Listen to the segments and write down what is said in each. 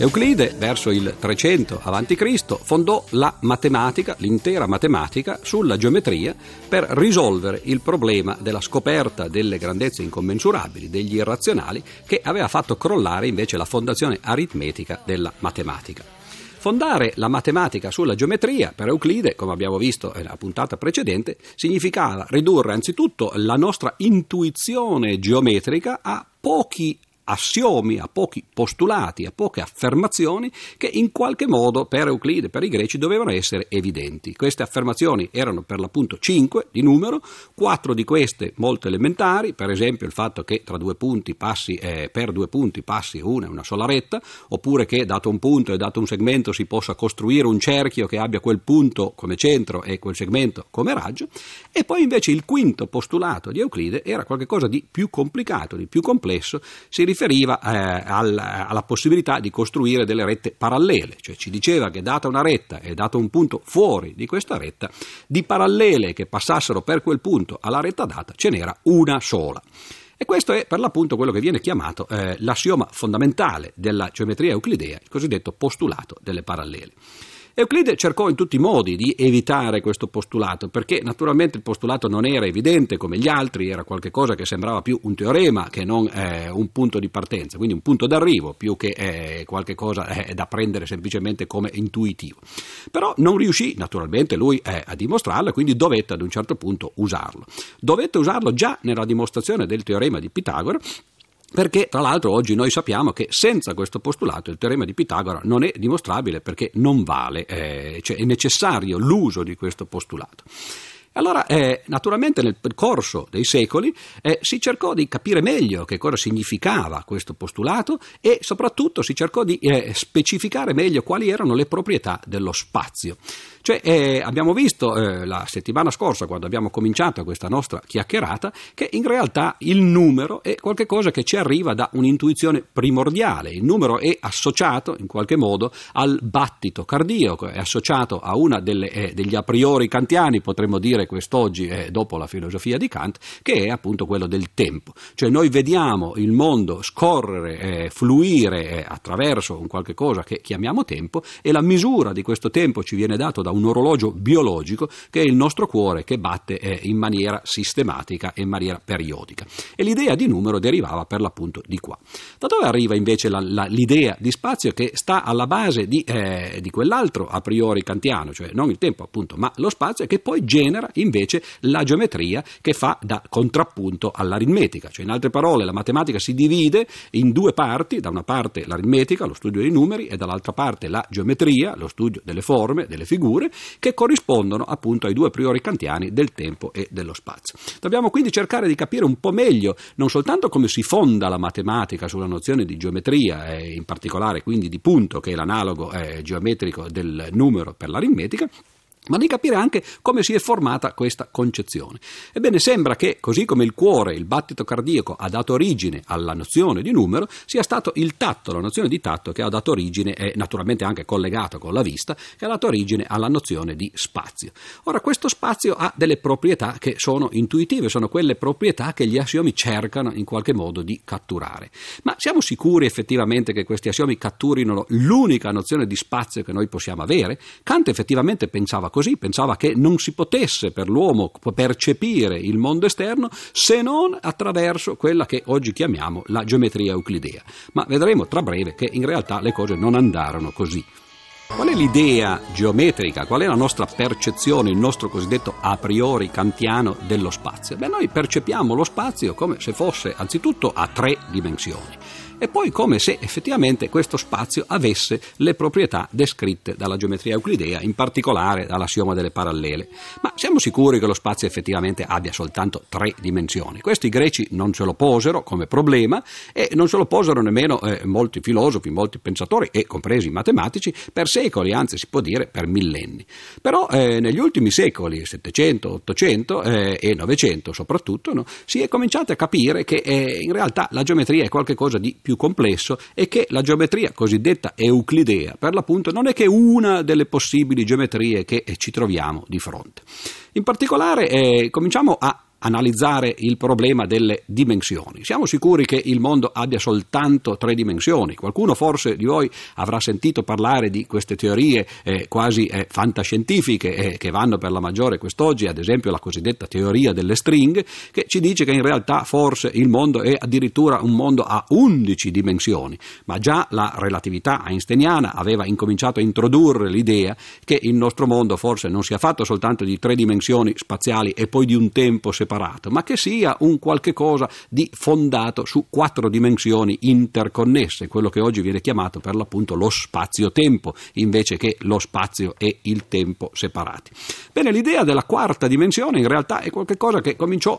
Euclide, verso il 300 a.C., fondò la matematica, l'intera matematica, sulla geometria per risolvere il problema della scoperta delle grandezze incommensurabili, degli irrazionali, che aveva fatto crollare invece la fondazione aritmetica della matematica. Fondare la matematica sulla geometria per Euclide, come abbiamo visto nella puntata precedente, significava ridurre anzitutto la nostra intuizione geometrica a pochi assiomi, a pochi postulati, a poche affermazioni che in qualche modo per Euclide, per i greci, dovevano essere evidenti. Queste affermazioni erano per l'appunto 5 di numero, 4 di queste molto elementari, per esempio il fatto che tra due punti passi, per due punti passi una sola retta, oppure che dato un punto e dato un segmento si possa costruire un cerchio che abbia quel punto come centro e quel segmento come raggio. E poi invece il quinto postulato di Euclide era qualcosa di più complicato, di più complesso, si riferiva alla possibilità di costruire delle rette parallele, cioè ci diceva che data una retta e dato un punto fuori di questa retta, di parallele che passassero per quel punto alla retta data ce n'era una sola. E questo è per l'appunto quello che viene chiamato l'assioma fondamentale della geometria euclidea, il cosiddetto postulato delle parallele. Euclide cercò in tutti i modi di evitare questo postulato, perché naturalmente il postulato non era evidente come gli altri, era qualcosa che sembrava più un teorema che non un punto di partenza, quindi un punto d'arrivo più che qualcosa da prendere semplicemente come intuitivo. Però non riuscì naturalmente lui a dimostrarlo, quindi dovette ad un certo punto usarlo. Dovette usarlo già nella dimostrazione del teorema di Pitagora, perché tra l'altro oggi noi sappiamo che senza questo postulato il teorema di Pitagora non è dimostrabile, perché non vale, cioè è necessario l'uso di questo postulato. Allora naturalmente nel corso dei secoli si cercò di capire meglio che cosa significava questo postulato e soprattutto si cercò di specificare meglio quali erano le proprietà dello spazio. Cioè, abbiamo visto la settimana scorsa, quando abbiamo cominciato questa nostra chiacchierata, che in realtà il numero è qualcosa che ci arriva da un'intuizione primordiale. Il numero è associato in qualche modo al battito cardiaco, è associato a una degli a priori kantiani, potremmo dire quest'oggi dopo la filosofia di Kant, che è appunto quello del tempo. Cioè noi vediamo il mondo scorrere, fluire attraverso un qualche cosa che chiamiamo tempo, e la misura di questo tempo ci viene dato da un orologio biologico che è il nostro cuore, che batte in maniera sistematica e in maniera periodica. E l'idea di numero derivava per l'appunto di qua. Da dove arriva invece l'idea di spazio, che sta alla base di quell'altro a priori kantiano, cioè non il tempo appunto ma lo spazio, che poi genera invece la geometria, che fa da contrappunto all'aritmetica. Cioè in altre parole la matematica si divide in due parti: da una parte l'aritmetica, lo studio dei numeri, e dall'altra parte la geometria, lo studio delle forme, delle figure, che corrispondono appunto ai due priori kantiani del tempo e dello spazio. Dobbiamo quindi cercare di capire un po' meglio non soltanto come si fonda la matematica sulla nozione di geometria, in particolare quindi di punto, che è l'analogo geometrico del numero per l'aritmetica, ma di capire anche come si è formata questa concezione. Ebbene, sembra che, così come il cuore, il battito cardiaco, ha dato origine alla nozione di numero, sia stato il tatto, la nozione di tatto, che ha dato origine, e naturalmente anche collegato con la vista, che ha dato origine alla nozione di spazio. Ora, questo spazio ha delle proprietà che sono intuitive, sono quelle proprietà che gli assiomi cercano in qualche modo di catturare. Ma siamo sicuri effettivamente che questi assiomi catturino l'unica nozione di spazio che noi possiamo avere? Kant effettivamente pensava così, pensava che non si potesse per l'uomo percepire il mondo esterno se non attraverso quella che oggi chiamiamo la geometria euclidea. Ma vedremo tra breve che in realtà le cose non andarono così. Qual è l'idea geometrica? Qual è la nostra percezione, il nostro cosiddetto a priori kantiano dello spazio? Beh, noi percepiamo lo spazio come se fosse anzitutto a tre dimensioni, e poi come se effettivamente questo spazio avesse le proprietà descritte dalla geometria euclidea, in particolare dall'assioma delle parallele. Ma siamo sicuri che lo spazio effettivamente abbia soltanto tre dimensioni? Questo i greci non ce lo posero come problema, e non se lo posero nemmeno molti filosofi, molti pensatori, e compresi i matematici, per secoli, anzi si può dire per millenni. Però negli ultimi secoli, 700, 800 e 900 soprattutto, si è cominciato a capire che in realtà la geometria è qualcosa di più complesso, e che la geometria cosiddetta euclidea per l'appunto non è che una delle possibili geometrie che ci troviamo di fronte. In particolare cominciamo a analizzare il problema delle dimensioni. Siamo sicuri che il mondo abbia soltanto 3 dimensioni. Qualcuno forse di voi avrà sentito parlare di queste teorie quasi fantascientifiche che vanno per la maggiore quest'oggi, ad esempio la cosiddetta teoria delle stringhe, che ci dice che in realtà forse il mondo è addirittura un mondo a 11 dimensioni, ma già la relatività einsteiniana aveva incominciato a introdurre l'idea che il nostro mondo forse non sia fatto soltanto di 3 dimensioni spaziali e poi di un tempo separato, ma che sia un qualche cosa di fondato su 4 dimensioni interconnesse, quello che oggi viene chiamato per l'appunto lo spazio-tempo, invece che lo spazio e il tempo separati. Bene, l'idea della 4ª dimensione in realtà è qualcosa che cominciò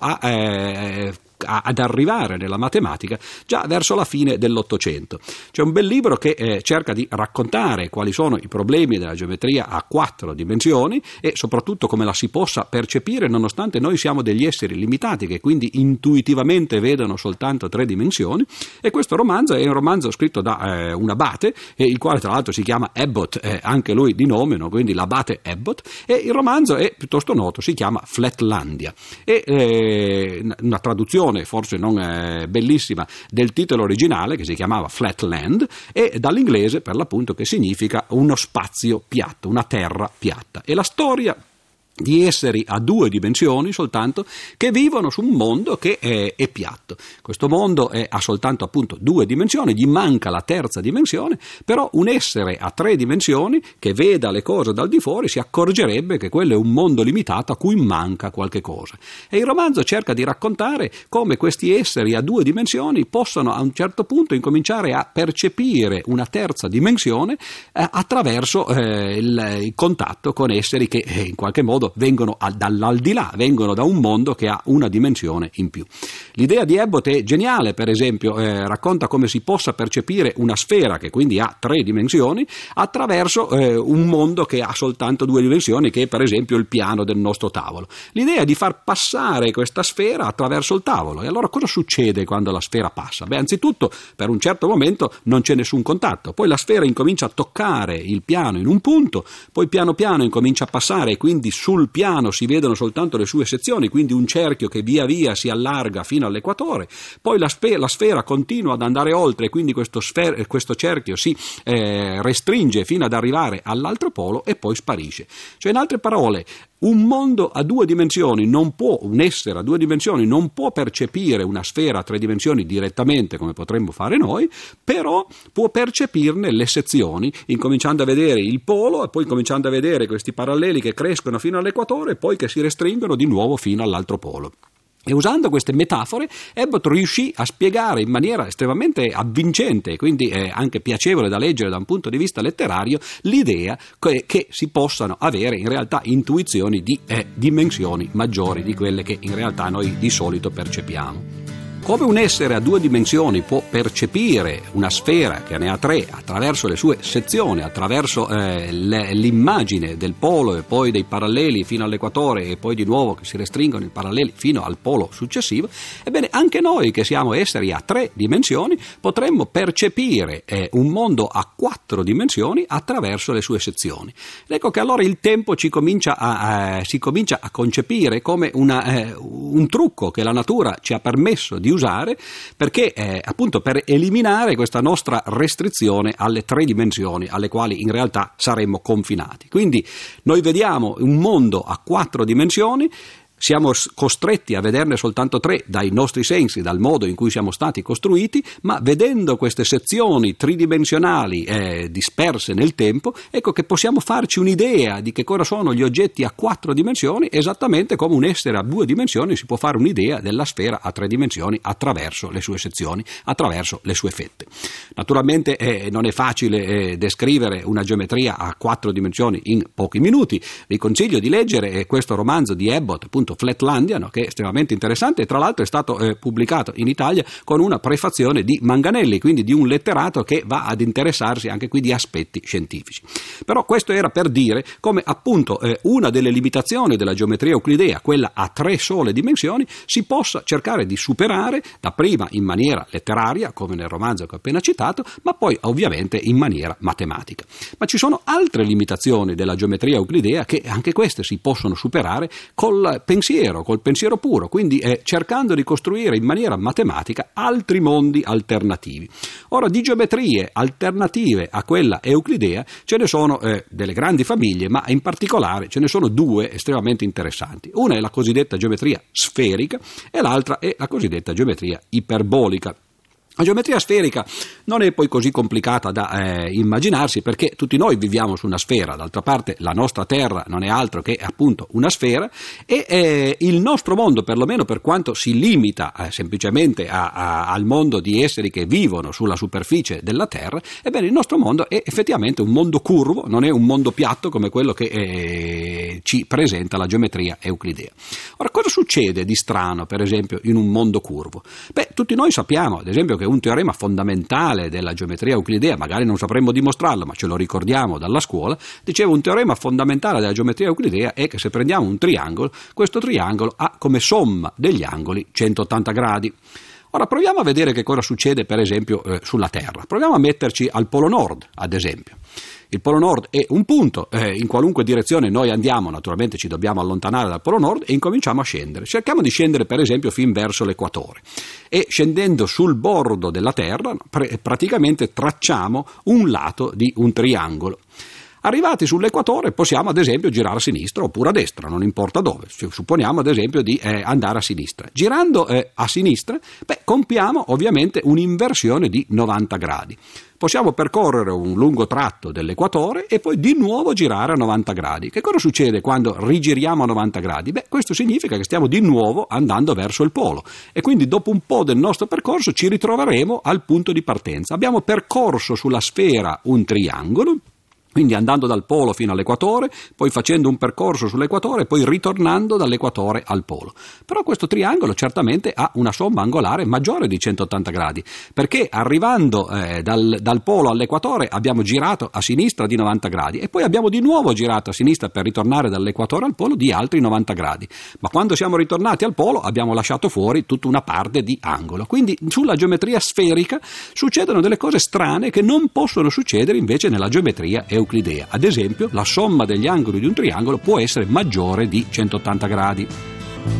ad arrivare nella matematica già verso la fine dell'Ottocento. C'è un bel libro che cerca di raccontare quali sono i problemi della geometria a 4 dimensioni e soprattutto come la si possa percepire, nonostante noi siamo degli esseri limitati che quindi intuitivamente vedono soltanto 3 dimensioni. E questo romanzo è un romanzo scritto da un abate, il quale tra l'altro si chiama Abbott, anche lui di nome, no? Quindi l'abate Abbott, e il romanzo è piuttosto noto, si chiama Flatlandia, e una traduzione forse non bellissima del titolo originale, che si chiamava Flatland, e dall'inglese per l'appunto, che significa uno spazio piatto, una terra piatta. E la storia di esseri a 2 dimensioni soltanto che vivono su un mondo che è piatto. Questo mondo ha soltanto appunto 2 dimensioni, gli manca la 3ª dimensione, però un essere a 3 dimensioni che veda le cose dal di fuori si accorgerebbe che quello è un mondo limitato a cui manca qualche cosa. E il romanzo cerca di raccontare come questi esseri a 2 dimensioni possano a un certo punto incominciare a percepire una 3ª dimensione attraverso il contatto con esseri che in qualche modo vengono dall'aldilà, vengono da un mondo che ha 1 dimensione in più. L'idea di Abbott è geniale, per esempio, racconta come si possa percepire una sfera che quindi ha 3 dimensioni attraverso un mondo che ha soltanto 2 dimensioni, che è per esempio il piano del nostro tavolo. L'idea è di far passare questa sfera attraverso il tavolo. E allora cosa succede quando la sfera passa? Beh, anzitutto per un certo momento non c'è nessun contatto, poi la sfera incomincia a toccare il piano in un punto, poi piano piano incomincia a passare e quindi sul piano si vedono soltanto le sue sezioni, quindi un cerchio che via via si allarga fino all'equatore, poi la sfera continua ad andare oltre, quindi questo cerchio si restringe fino ad arrivare all'altro polo e poi sparisce. Cioè, in altre parole, un mondo a 2 dimensioni non può, un essere a 2 dimensioni non può percepire una sfera a 3 dimensioni direttamente come potremmo fare noi, però può percepirne le sezioni, incominciando a vedere il polo e poi cominciando a vedere questi paralleli che crescono fino all'equatore e poi che si restringono di nuovo fino all'altro polo. E usando queste metafore Abbott riuscì a spiegare in maniera estremamente avvincente e quindi anche piacevole da leggere da un punto di vista letterario l'idea che si possano avere in realtà intuizioni di dimensioni maggiori di quelle che in realtà noi di solito percepiamo. Come un essere a 2 dimensioni può percepire una sfera che ne ha 3 attraverso le sue sezioni, attraverso l'immagine del polo e poi dei paralleli fino all'equatore e poi di nuovo che si restringono i paralleli fino al polo successivo, ebbene anche noi che siamo esseri a 3 dimensioni potremmo percepire un mondo a 4 dimensioni attraverso le sue sezioni. Ecco che allora il tempo si comincia a concepire come un trucco che la natura ci ha permesso di usare, perché appunto per eliminare questa nostra restrizione alle 3 dimensioni alle quali in realtà saremmo confinati. Quindi noi vediamo un mondo a 4 dimensioni, siamo costretti a vederne soltanto 3 dai nostri sensi, dal modo in cui siamo stati costruiti, ma vedendo queste sezioni tridimensionali disperse nel tempo, ecco che possiamo farci un'idea di che cosa sono gli oggetti a 4 dimensioni, esattamente come un essere a 2 dimensioni si può fare un'idea della sfera a 3 dimensioni attraverso le sue sezioni, attraverso le sue fette. Naturalmente non è facile descrivere una geometria a 4 dimensioni in pochi minuti. Vi consiglio di leggere questo romanzo di Abbott, appunto Flatlandia, no? Che è estremamente interessante e tra l'altro è stato pubblicato in Italia con una prefazione di Manganelli, quindi di un letterato che va ad interessarsi anche qui di aspetti scientifici. Però questo era per dire come appunto una delle limitazioni della geometria euclidea, quella a 3 sole dimensioni, si possa cercare di superare dapprima in maniera letteraria, come nel romanzo che ho appena citato, ma poi ovviamente in maniera matematica. Ma ci sono altre limitazioni della geometria euclidea che anche queste si possono superare col pensiero pensiero, col pensiero puro, quindi cercando di costruire in maniera matematica altri mondi alternativi. Ora, di geometrie alternative a quella euclidea ce ne sono delle grandi famiglie, ma in particolare ce ne sono due estremamente interessanti. Una è la cosiddetta geometria sferica e l'altra è la cosiddetta geometria iperbolica. La geometria sferica non è poi così complicata da immaginarsi, perché tutti noi viviamo su una sfera, d'altra parte la nostra Terra non è altro che appunto una sfera, e il nostro mondo, perlomeno per quanto si limita semplicemente al mondo di esseri che vivono sulla superficie della Terra, ebbene il nostro mondo è effettivamente un mondo curvo, non è un mondo piatto come quello che ci presenta la geometria euclidea. Ora, cosa succede di strano, per esempio, in un mondo curvo? Beh, tutti noi sappiamo, ad esempio, che un teorema fondamentale della geometria euclidea, magari non sapremmo dimostrarlo, ma ce lo ricordiamo dalla scuola, diceva un teorema fondamentale della geometria euclidea è che se prendiamo un triangolo, questo triangolo ha come somma degli angoli 180 gradi. Ora proviamo a vedere che cosa succede, per esempio, sulla Terra. Proviamo a metterci al Polo Nord, ad esempio. Il Polo Nord è un punto, in qualunque direzione noi andiamo, naturalmente ci dobbiamo allontanare dal Polo Nord e incominciamo a scendere. Cerchiamo di scendere, per esempio, fin verso l'equatore, e scendendo sul bordo della Terra praticamente tracciamo un lato di un triangolo. Arrivati sull'equatore possiamo ad esempio girare a sinistra oppure a destra, non importa dove, supponiamo ad esempio di andare a sinistra. Girando a sinistra, compiamo ovviamente un'inversione di 90 gradi. Possiamo percorrere un lungo tratto dell'equatore e poi di nuovo girare a 90 gradi. Che cosa succede quando rigiriamo a 90 gradi? Beh, questo significa che stiamo di nuovo andando verso il polo e quindi dopo un po' del nostro percorso ci ritroveremo al punto di partenza. Abbiamo percorso sulla sfera un triangolo, quindi andando dal polo fino all'equatore, poi facendo un percorso sull'equatore, poi ritornando dall'equatore al polo. Però questo triangolo certamente ha una somma angolare maggiore di 180 gradi, perché arrivando dal polo all'equatore abbiamo girato a sinistra di 90 gradi e poi abbiamo di nuovo girato a sinistra per ritornare dall'equatore al polo di altri 90 gradi. Ma quando siamo ritornati al polo abbiamo lasciato fuori tutta una parte di angolo. Quindi sulla geometria sferica succedono delle cose strane che non possono succedere invece nella geometria euclidea. Ad esempio, la somma degli angoli di un triangolo può essere maggiore di 180 gradi.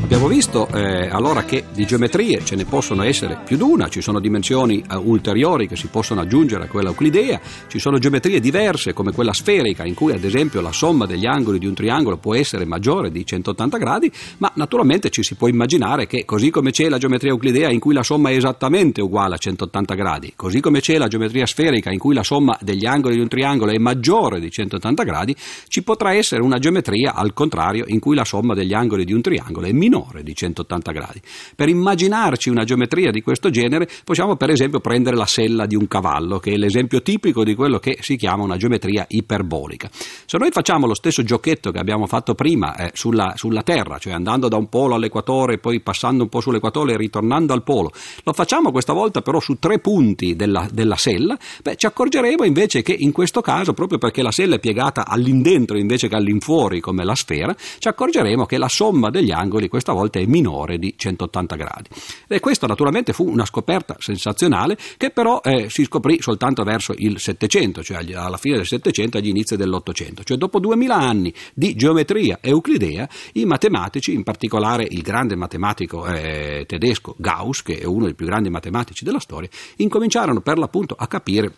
Abbiamo visto allora che di geometrie ce ne possono essere più di una, ci sono dimensioni ulteriori che si possono aggiungere a quella euclidea, ci sono geometrie diverse come quella sferica in cui ad esempio la somma degli angoli di un triangolo può essere maggiore di 180 gradi, ma naturalmente ci si può immaginare che così come c'è la geometria euclidea in cui la somma è esattamente uguale a 180 gradi, così come c'è la geometria sferica in cui la somma degli angoli di un triangolo è maggiore di 180 gradi, ci potrà essere una geometria al contrario in cui la somma degli angoli di un triangolo è minore di 180 gradi. Per immaginarci una geometria di questo genere possiamo per esempio prendere la sella di un cavallo, che è l'esempio tipico di quello che si chiama una geometria iperbolica. Se noi facciamo lo stesso giochetto che abbiamo fatto prima sulla Terra, cioè andando da un polo all'equatore, poi passando un po' sull'equatore e ritornando al polo, lo facciamo questa volta però su tre punti della sella, ci accorgeremo invece che in questo caso, proprio perché la sella è piegata all'indentro invece che all'infuori come la sfera, ci accorgeremo che la somma degli angoli questa volta è minore di 180 gradi. E questa naturalmente fu una scoperta sensazionale che però si scoprì soltanto verso il 700, cioè alla fine del 700 agli inizi dell'800, cioè dopo 2000 anni di geometria euclidea i matematici, in particolare il grande matematico tedesco Gauss, che è uno dei più grandi matematici della storia, incominciarono per l'appunto a capire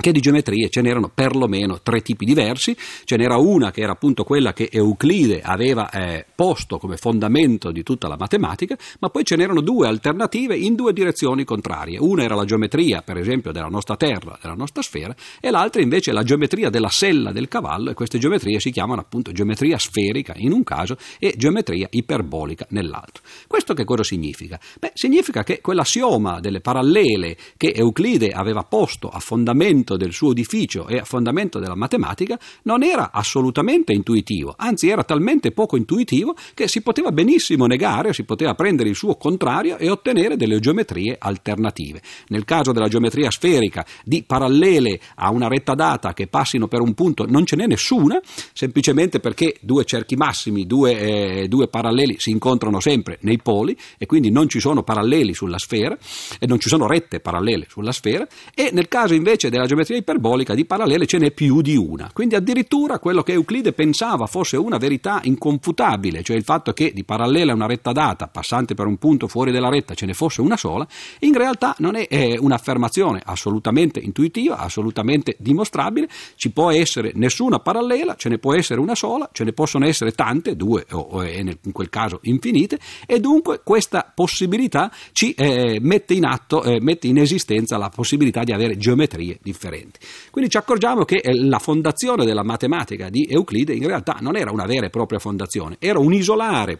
che di geometrie ce n'erano perlomeno tre tipi diversi. Ce n'era una che era appunto quella che Euclide aveva posto come fondamento di tutta la matematica, ma poi ce n'erano due alternative in due direzioni contrarie. Una era la geometria, per esempio, della nostra Terra, della nostra sfera, e l'altra invece la geometria della sella del cavallo, e queste geometrie si chiamano appunto geometria sferica in un caso e geometria iperbolica nell'altro. Questo che cosa significa? Beh, significa che quell'assioma delle parallele che Euclide aveva posto a fondamento del suo edificio e a fondamento della matematica non era assolutamente intuitivo, anzi era talmente poco intuitivo che si poteva benissimo negare, si poteva prendere il suo contrario e ottenere delle geometrie alternative. Nel caso della geometria sferica, di parallele a una retta data che passino per un punto non ce n'è nessuna, semplicemente perché due cerchi massimi, due paralleli si incontrano sempre nei poli e quindi non ci sono paralleli sulla sfera e non ci sono rette parallele sulla sfera. E nel caso invece della geometria geometria iperbolica di parallele ce n'è più di una, quindi addirittura quello che Euclide pensava fosse una verità inconfutabile, cioè il fatto che di parallela a una retta data, passante per un punto fuori della retta, ce ne fosse una sola, in realtà non è un'affermazione assolutamente intuitiva, assolutamente dimostrabile. Ci può essere nessuna parallela, ce ne può essere una sola, ce ne possono essere tante, due o in quel caso infinite, e dunque questa possibilità ci mette in atto, mette in esistenza la possibilità di avere geometrie differenti. Quindi ci accorgiamo che la fondazione della matematica di Euclide in realtà non era una vera e propria fondazione, era un isolare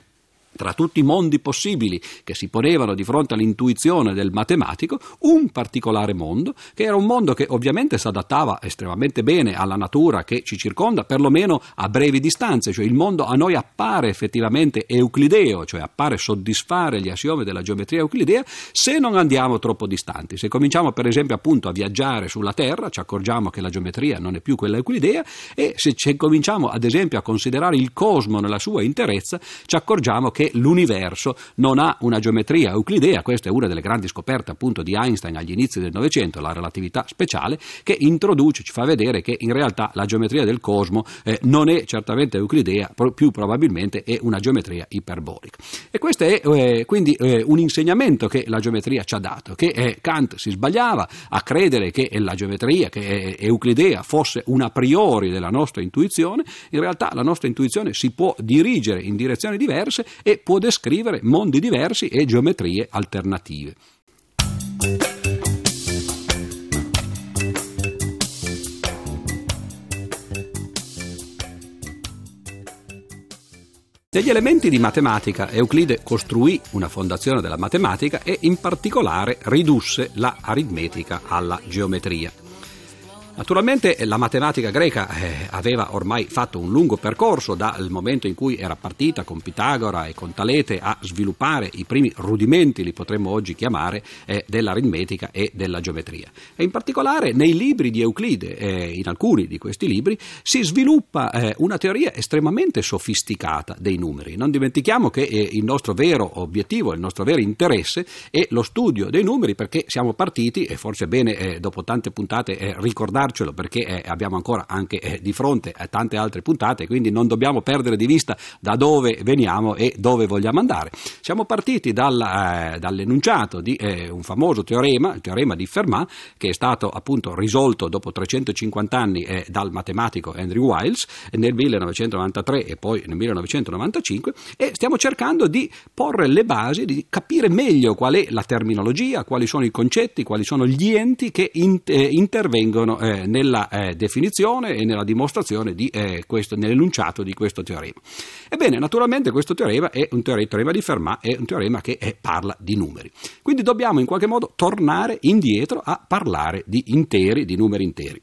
tra tutti i mondi possibili che si ponevano di fronte all'intuizione del matematico, un particolare mondo, che era un mondo che ovviamente si adattava estremamente bene alla natura che ci circonda, perlomeno a brevi distanze, cioè il mondo a noi appare effettivamente euclideo, cioè appare soddisfare gli assiomi della geometria euclidea se non andiamo troppo distanti. Se cominciamo per esempio appunto a viaggiare sulla Terra, ci accorgiamo che la geometria non è più quella euclidea, e se cominciamo ad esempio a considerare il cosmo nella sua interezza, ci accorgiamo che l'universo non ha una geometria euclidea. Questa è una delle grandi scoperte appunto di Einstein agli inizi del Novecento, la relatività speciale, che introduce, ci fa vedere che in realtà la geometria del cosmo non è certamente euclidea, più probabilmente è una geometria iperbolica. E questo è quindi un insegnamento che la geometria ci ha dato, che Kant si sbagliava a credere che la geometria che è euclidea fosse un a priori della nostra intuizione. In realtà la nostra intuizione si può dirigere in direzioni diverse e può descrivere mondi diversi e geometrie alternative. Negli elementi di matematica Euclide costruì una fondazione della matematica e in particolare ridusse la aritmetica alla geometria. Naturalmente la matematica greca aveva ormai fatto un lungo percorso dal momento in cui era partita con Pitagora e con Talete a sviluppare i primi rudimenti, li potremmo oggi chiamare, dell'aritmetica e della geometria. E in particolare nei libri di Euclide, in alcuni di questi libri, si sviluppa una teoria estremamente sofisticata dei numeri. Non dimentichiamo che il nostro vero obiettivo, il nostro vero interesse è lo studio dei numeri, perché siamo partiti, e forse è bene dopo tante puntate ricordare, perché abbiamo ancora anche di fronte a tante altre puntate, quindi non dobbiamo perdere di vista da dove veniamo e dove vogliamo andare. Siamo partiti dall'enunciato di un famoso teorema, il teorema di Fermat, che è stato appunto risolto dopo 350 anni dal matematico Andrew Wiles nel 1993 e poi nel 1995, e stiamo cercando di porre le basi, di capire meglio qual è la terminologia, quali sono i concetti, quali sono gli enti che intervengono nella definizione e nella dimostrazione di questo, nell'enunciato di questo teorema. Ebbene, naturalmente questo teorema è un teorema di Fermat, è un teorema che parla di numeri. Quindi dobbiamo in qualche modo tornare indietro a parlare di interi, di numeri interi.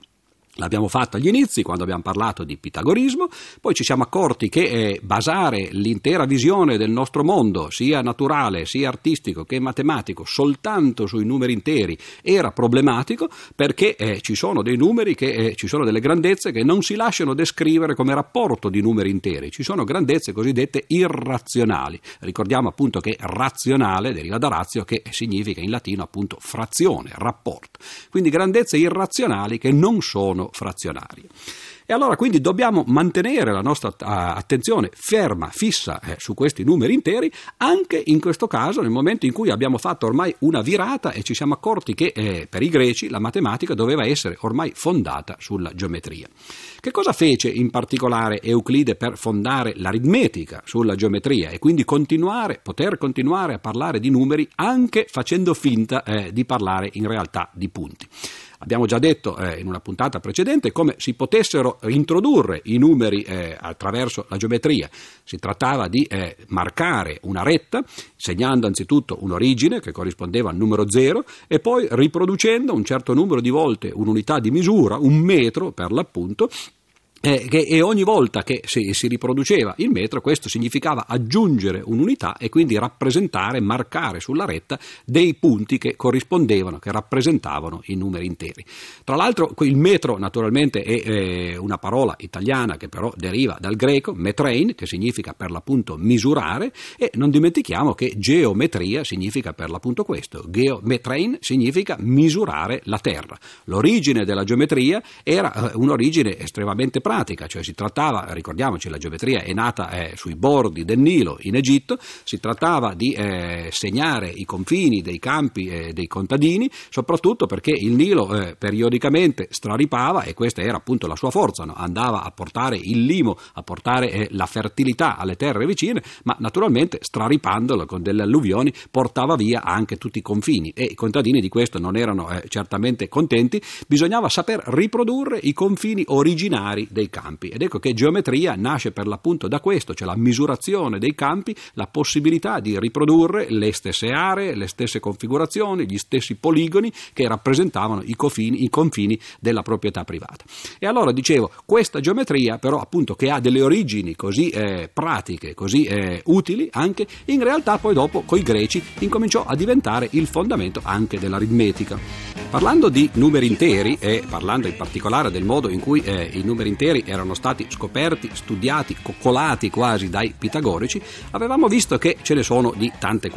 L'abbiamo fatto agli inizi quando abbiamo parlato di pitagorismo, poi ci siamo accorti che basare l'intera visione del nostro mondo, sia naturale, sia artistico che matematico, soltanto sui numeri interi era problematico, perché ci sono dei numeri, ci sono delle grandezze che non si lasciano descrivere come rapporto di numeri interi, ci sono grandezze cosiddette irrazionali. Ricordiamo appunto che razionale deriva da ratio, che significa in latino appunto frazione, rapporto. Quindi grandezze irrazionali che non sono frazionarie. E allora quindi dobbiamo mantenere la nostra attenzione ferma, fissa su questi numeri interi, anche in questo caso nel momento in cui abbiamo fatto ormai una virata e ci siamo accorti che per i greci la matematica doveva essere ormai fondata sulla geometria. Che cosa fece in particolare Euclide per fondare l'aritmetica sulla geometria e quindi poter continuare a parlare di numeri anche facendo finta di parlare in realtà di punti? Abbiamo già detto in una puntata precedente come si potessero introdurre i numeri attraverso la geometria. Si trattava di marcare una retta, segnando anzitutto un'origine che corrispondeva al numero 0 e poi riproducendo un certo numero di volte un'unità di misura, un metro per l'appunto, E ogni volta che si riproduceva il metro, questo significava aggiungere un'unità e quindi rappresentare, marcare sulla retta dei punti che corrispondevano, che rappresentavano i numeri interi. Tra l'altro il metro naturalmente è una parola italiana che però deriva dal greco metrein, che significa per l'appunto misurare, e non dimentichiamo che geometria significa per l'appunto questo, geometrein significa misurare la terra. L'origine della geometria era un'origine estremamente pratica. Cioè si trattava, ricordiamoci, la geometria è nata sui bordi del Nilo in Egitto, si trattava di segnare i confini dei campi dei contadini, soprattutto perché il Nilo periodicamente straripava, e questa era appunto la sua forza, no? Andava a portare il limo, a portare la fertilità alle terre vicine, ma naturalmente straripandolo con delle alluvioni portava via anche tutti i confini, e i contadini di questo non erano certamente contenti. Bisognava saper riprodurre i confini originari dei campi, ed ecco che geometria nasce per l'appunto da questo, cioè la misurazione dei campi, la possibilità di riprodurre le stesse aree, le stesse configurazioni, gli stessi poligoni che rappresentavano i confini della proprietà privata. E allora dicevo, questa geometria però appunto che ha delle origini così pratiche, così utili anche, in realtà poi dopo coi greci incominciò a diventare il fondamento anche dell'aritmetica. Parlando di numeri interi e parlando in particolare del modo in cui i numeri interi erano stati scoperti, studiati, coccolati quasi dai pitagorici, avevamo visto che ce ne sono di tanti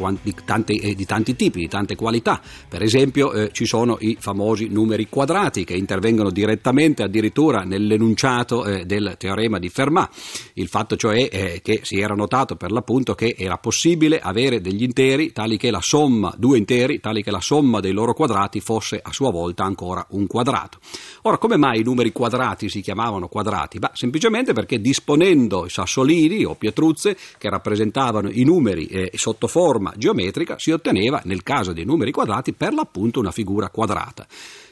tipi, di tante qualità. Per esempio ci sono i famosi numeri quadrati che intervengono direttamente addirittura nell'enunciato del teorema di Fermat. Il fatto cioè che si era notato per l'appunto che era possibile avere degli interi tali che la somma, due interi tali che la somma dei loro quadrati fosse a sua volta ancora un quadrato. Ora, come mai i numeri quadrati si chiamavano quadrati? Bah, semplicemente perché disponendo i sassolini o pietruzze che rappresentavano i numeri sotto forma geometrica, si otteneva nel caso dei numeri quadrati per l'appunto una figura quadrata.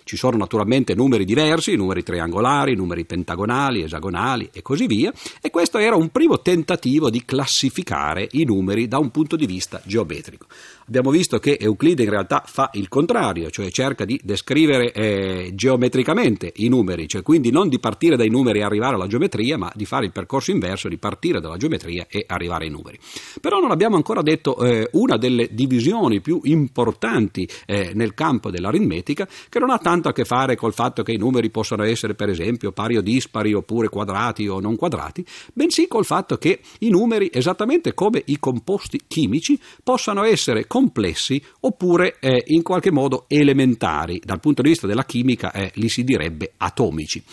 Ci sono naturalmente numeri diversi, numeri triangolari, numeri pentagonali, esagonali e così via, e questo era un primo tentativo di classificare i numeri da un punto di vista geometrico. Abbiamo visto che Euclide in realtà fa il contrario, cioè cerca di descrivere geometricamente i numeri, cioè quindi non di partire dai numeri e arrivare alla geometria, ma di fare il percorso inverso, di partire dalla geometria e arrivare ai numeri. Però non abbiamo ancora detto una delle divisioni più importanti nel campo dell'aritmetica, che non ha tanto a che fare col fatto che i numeri possano essere per esempio pari o dispari, oppure quadrati o non quadrati, bensì col fatto che i numeri, esattamente come i composti chimici, possano essere complessi oppure in qualche modo elementari. Dal punto di vista della chimica li si direbbe atomici.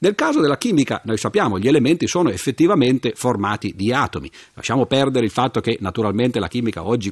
Nel caso della chimica, noi sappiamo, gli elementi sono effettivamente formati di atomi. Lasciamo perdere il fatto che naturalmente la chimica oggi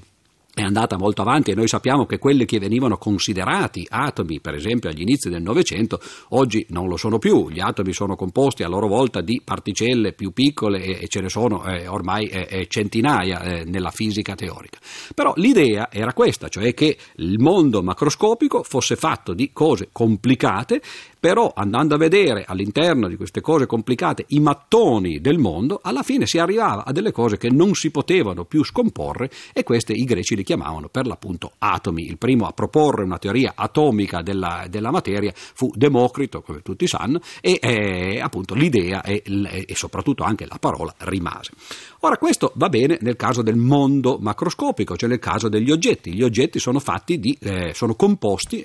è andata molto avanti e noi sappiamo che quelli che venivano considerati atomi, per esempio agli inizi del Novecento, oggi non lo sono più. Gli atomi sono composti a loro volta di particelle più piccole e ce ne sono ormai centinaia nella fisica teorica. Però l'idea era questa, cioè che il mondo macroscopico fosse fatto di cose complicate, però andando a vedere all'interno di queste cose complicate i mattoni del mondo, alla fine si arrivava a delle cose che non si potevano più scomporre, e queste i greci li chiamavano per l'appunto atomi. Il primo a proporre una teoria atomica della materia fu Democrito, come tutti sanno, e appunto l'idea e soprattutto anche la parola rimase. Ora, questo va bene nel caso del mondo macroscopico, cioè nel caso degli oggetti. Gli oggetti sono fatti di sono composti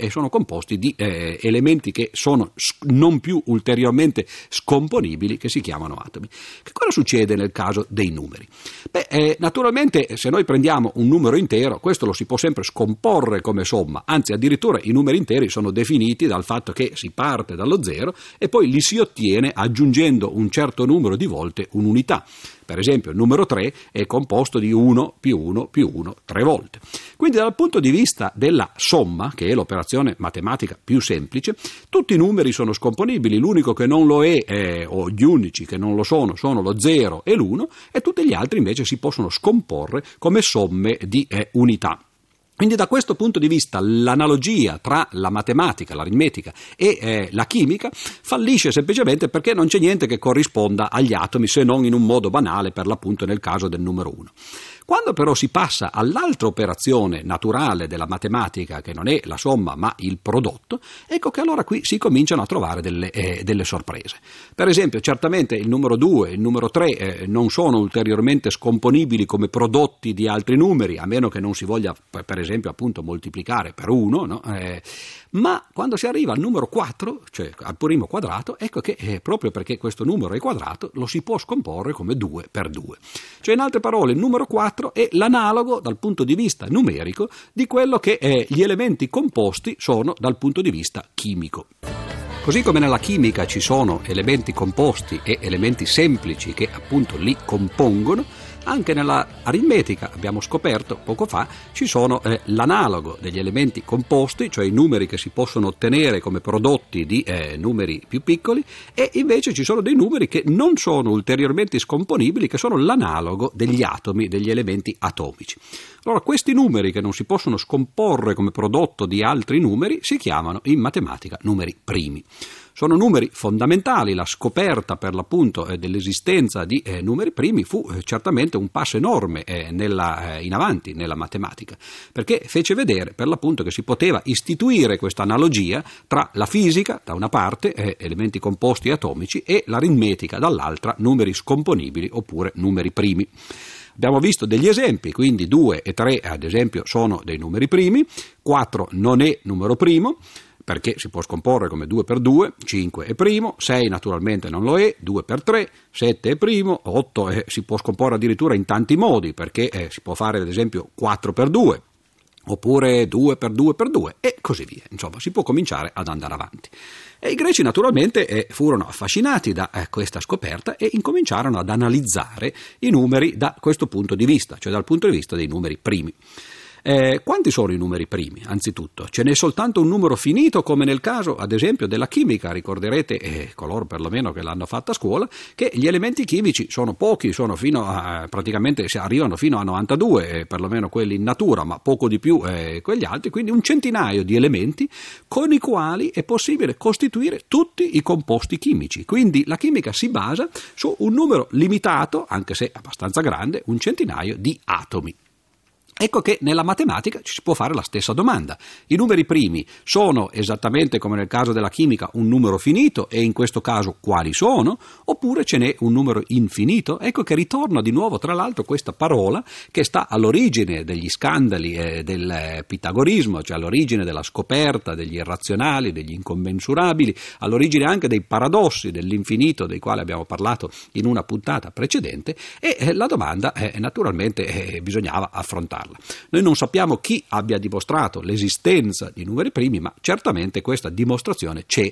di elementi che sono non più ulteriormente scomponibili, che si chiamano atomi. Che cosa succede nel caso dei numeri? Beh, naturalmente se noi prendiamo un numero intero, questo lo si può sempre scomporre come somma, anzi addirittura i numeri interi sono definiti dal fatto che si parte dallo zero e poi li si ottiene aggiungendo un certo numero di volte un'unità. Per esempio il numero 3 è composto di 1 più 1 più 1 tre volte. Quindi dal punto di vista della somma, che è l'operazione matematica più semplice, tutti i numeri sono scomponibili, l'unico che non lo è, o gli unici che non lo sono, sono lo 0 e l'1, e tutti gli altri invece si possono scomporre come somme di unità. Quindi da questo punto di vista l'analogia tra la matematica, l'aritmetica e la chimica fallisce semplicemente perché non c'è niente che corrisponda agli atomi, se non in un modo banale, per l'appunto nel caso del numero 1. Quando però si passa all'altra operazione naturale della matematica, che non è la somma ma il prodotto, ecco che allora qui si cominciano a trovare delle sorprese. Per esempio, certamente il numero 2 e il numero 3 non sono ulteriormente scomponibili come prodotti di altri numeri, a meno che non si voglia per esempio appunto moltiplicare per 1, no? Ma quando si arriva al numero 4, cioè al primo quadrato, ecco che proprio perché questo numero è quadrato lo si può scomporre come 2 per 2. Cioè, in altre parole, il numero 4 è l'analogo dal punto di vista numerico di quello che gli elementi composti sono dal punto di vista chimico. Così come nella chimica ci sono elementi composti e elementi semplici che appunto li compongono, anche nella aritmetica, abbiamo scoperto poco fa, ci sono l'analogo degli elementi composti, cioè i numeri che si possono ottenere come prodotti di numeri più piccoli, e invece ci sono dei numeri che non sono ulteriormente scomponibili, che sono l'analogo degli atomi, degli elementi atomici. Allora, questi numeri che non si possono scomporre come prodotto di altri numeri si chiamano in matematica numeri primi. Sono numeri fondamentali. La scoperta per l'appunto dell'esistenza di numeri primi fu certamente un passo enorme in avanti nella matematica, perché fece vedere per l'appunto che si poteva istituire questa analogia tra la fisica da una parte, elementi composti e atomici, e l'aritmetica dall'altra, numeri scomponibili oppure numeri primi. Abbiamo visto degli esempi, quindi 2 e 3 ad esempio sono dei numeri primi, 4 non è numero primo, perché si può scomporre come 2 per 2, 5 è primo, 6 naturalmente non lo è, 2 per 3, 7 è primo, 8 si può scomporre addirittura in tanti modi, perché si può fare ad esempio 4 per 2, oppure 2 per 2 per 2 e così via. Insomma, si può cominciare ad andare avanti. E i greci naturalmente furono affascinati da questa scoperta e incominciarono ad analizzare i numeri da questo punto di vista, cioè dal punto di vista dei numeri primi. Quanti sono i numeri primi? Anzitutto, ce n'è soltanto un numero finito, come nel caso ad esempio della chimica. Ricorderete, coloro perlomeno che l'hanno fatta a scuola, che gli elementi chimici sono pochi, sono fino a, praticamente arrivano fino a 92, perlomeno quelli in natura, ma poco di più quegli altri, quindi un centinaio di elementi con i quali è possibile costituire tutti i composti chimici. Quindi la chimica si basa su un numero limitato, anche se abbastanza grande, un centinaio di atomi. Ecco che nella matematica ci si può fare la stessa domanda. I numeri primi sono, esattamente come nel caso della chimica, un numero finito, e in questo caso quali sono? Oppure ce n'è un numero infinito? Ecco che ritorna di nuovo, tra l'altro, questa parola che sta all'origine degli scandali del pitagorismo, cioè all'origine della scoperta degli irrazionali, degli incommensurabili, all'origine anche dei paradossi dell'infinito, dei quali abbiamo parlato in una puntata precedente, e la domanda naturalmente bisognava affrontare. Noi non sappiamo chi abbia dimostrato l'esistenza di numeri primi, ma certamente questa dimostrazione c'è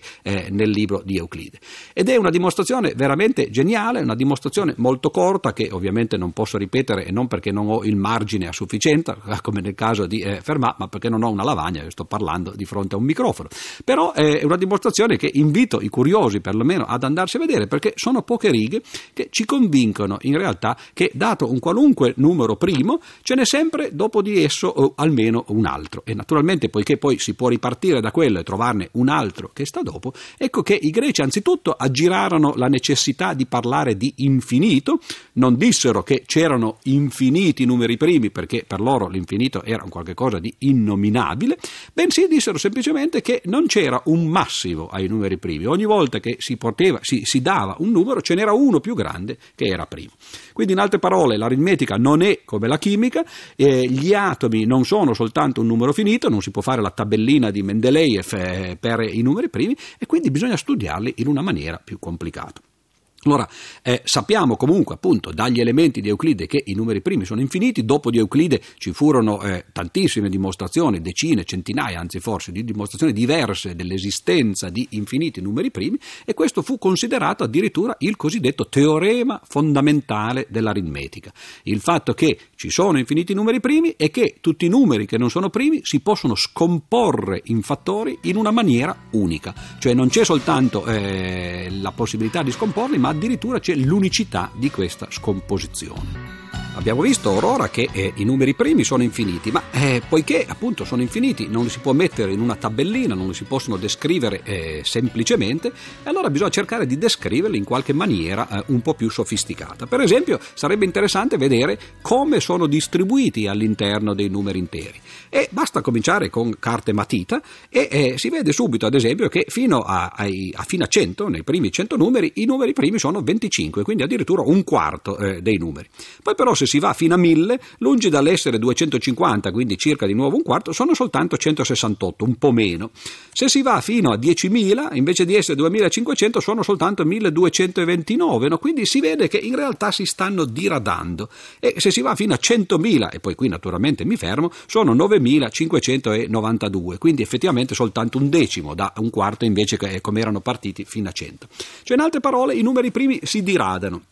nel libro di Euclide, ed è una dimostrazione veramente geniale, una dimostrazione molto corta che ovviamente non posso ripetere, e non perché non ho il margine a sufficienza come nel caso di Fermat, ma perché non ho una lavagna, sto parlando di fronte a un microfono. Però è una dimostrazione che invito i curiosi perlomeno ad andarsi a vedere, perché sono poche righe che ci convincono in realtà che, dato un qualunque numero primo, ce n'è sempre dopo di esso o almeno un altro, e naturalmente, poiché poi si può ripartire da quello e trovarne un altro che sta dopo, ecco che i greci anzitutto aggirarono la necessità di parlare di infinito. Non dissero che c'erano infiniti numeri primi, perché per loro l'infinito era un qualche cosa di innominabile, bensì dissero semplicemente che non c'era un massimo ai numeri primi. Ogni volta che si dava un numero, ce n'era uno più grande che era primo. Quindi, in altre parole, l'aritmetica non è come la chimica. Gli atomi non sono soltanto un numero finito, non si può fare la tabellina di Mendeleev per i numeri primi, e quindi bisogna studiarli in una maniera più complicata. Allora, sappiamo comunque appunto dagli elementi di Euclide che i numeri primi sono infiniti. Dopo di Euclide ci furono tantissime dimostrazioni, decine, centinaia, anzi forse, di dimostrazioni diverse dell'esistenza di infiniti numeri primi, e questo fu considerato addirittura il cosiddetto teorema fondamentale dell'aritmetica. Il fatto che ci sono infiniti numeri primi e che tutti i numeri che non sono primi si possono scomporre in fattori in una maniera unica, cioè non c'è soltanto la possibilità di scomporli, ma addirittura c'è l'unicità di questa scomposizione. Abbiamo visto, Aurora, che i numeri primi sono infiniti, ma poiché appunto sono infiniti non li si può mettere in una tabellina, non li si possono descrivere semplicemente, e allora bisogna cercare di descriverli in qualche maniera un po' più sofisticata. Per esempio sarebbe interessante vedere come sono distribuiti all'interno dei numeri interi, e basta cominciare con carta e matita e si vede subito, ad esempio, che fino a 100, nei primi 100 numeri, i numeri primi sono 25, quindi addirittura un quarto dei numeri. Poi però se si va fino a 1000, lungi dall'essere 250, quindi circa di nuovo un quarto, sono soltanto 168, un po' meno. Se si va fino a 10.000, invece di essere 2500, sono soltanto 1229, no? Quindi si vede che in realtà si stanno diradando. E se si va fino a 100.000, e poi qui naturalmente mi fermo, sono 9.592, quindi effettivamente soltanto un decimo da un quarto invece che come erano partiti fino a 100. Cioè, in altre parole, i numeri primi si diradano,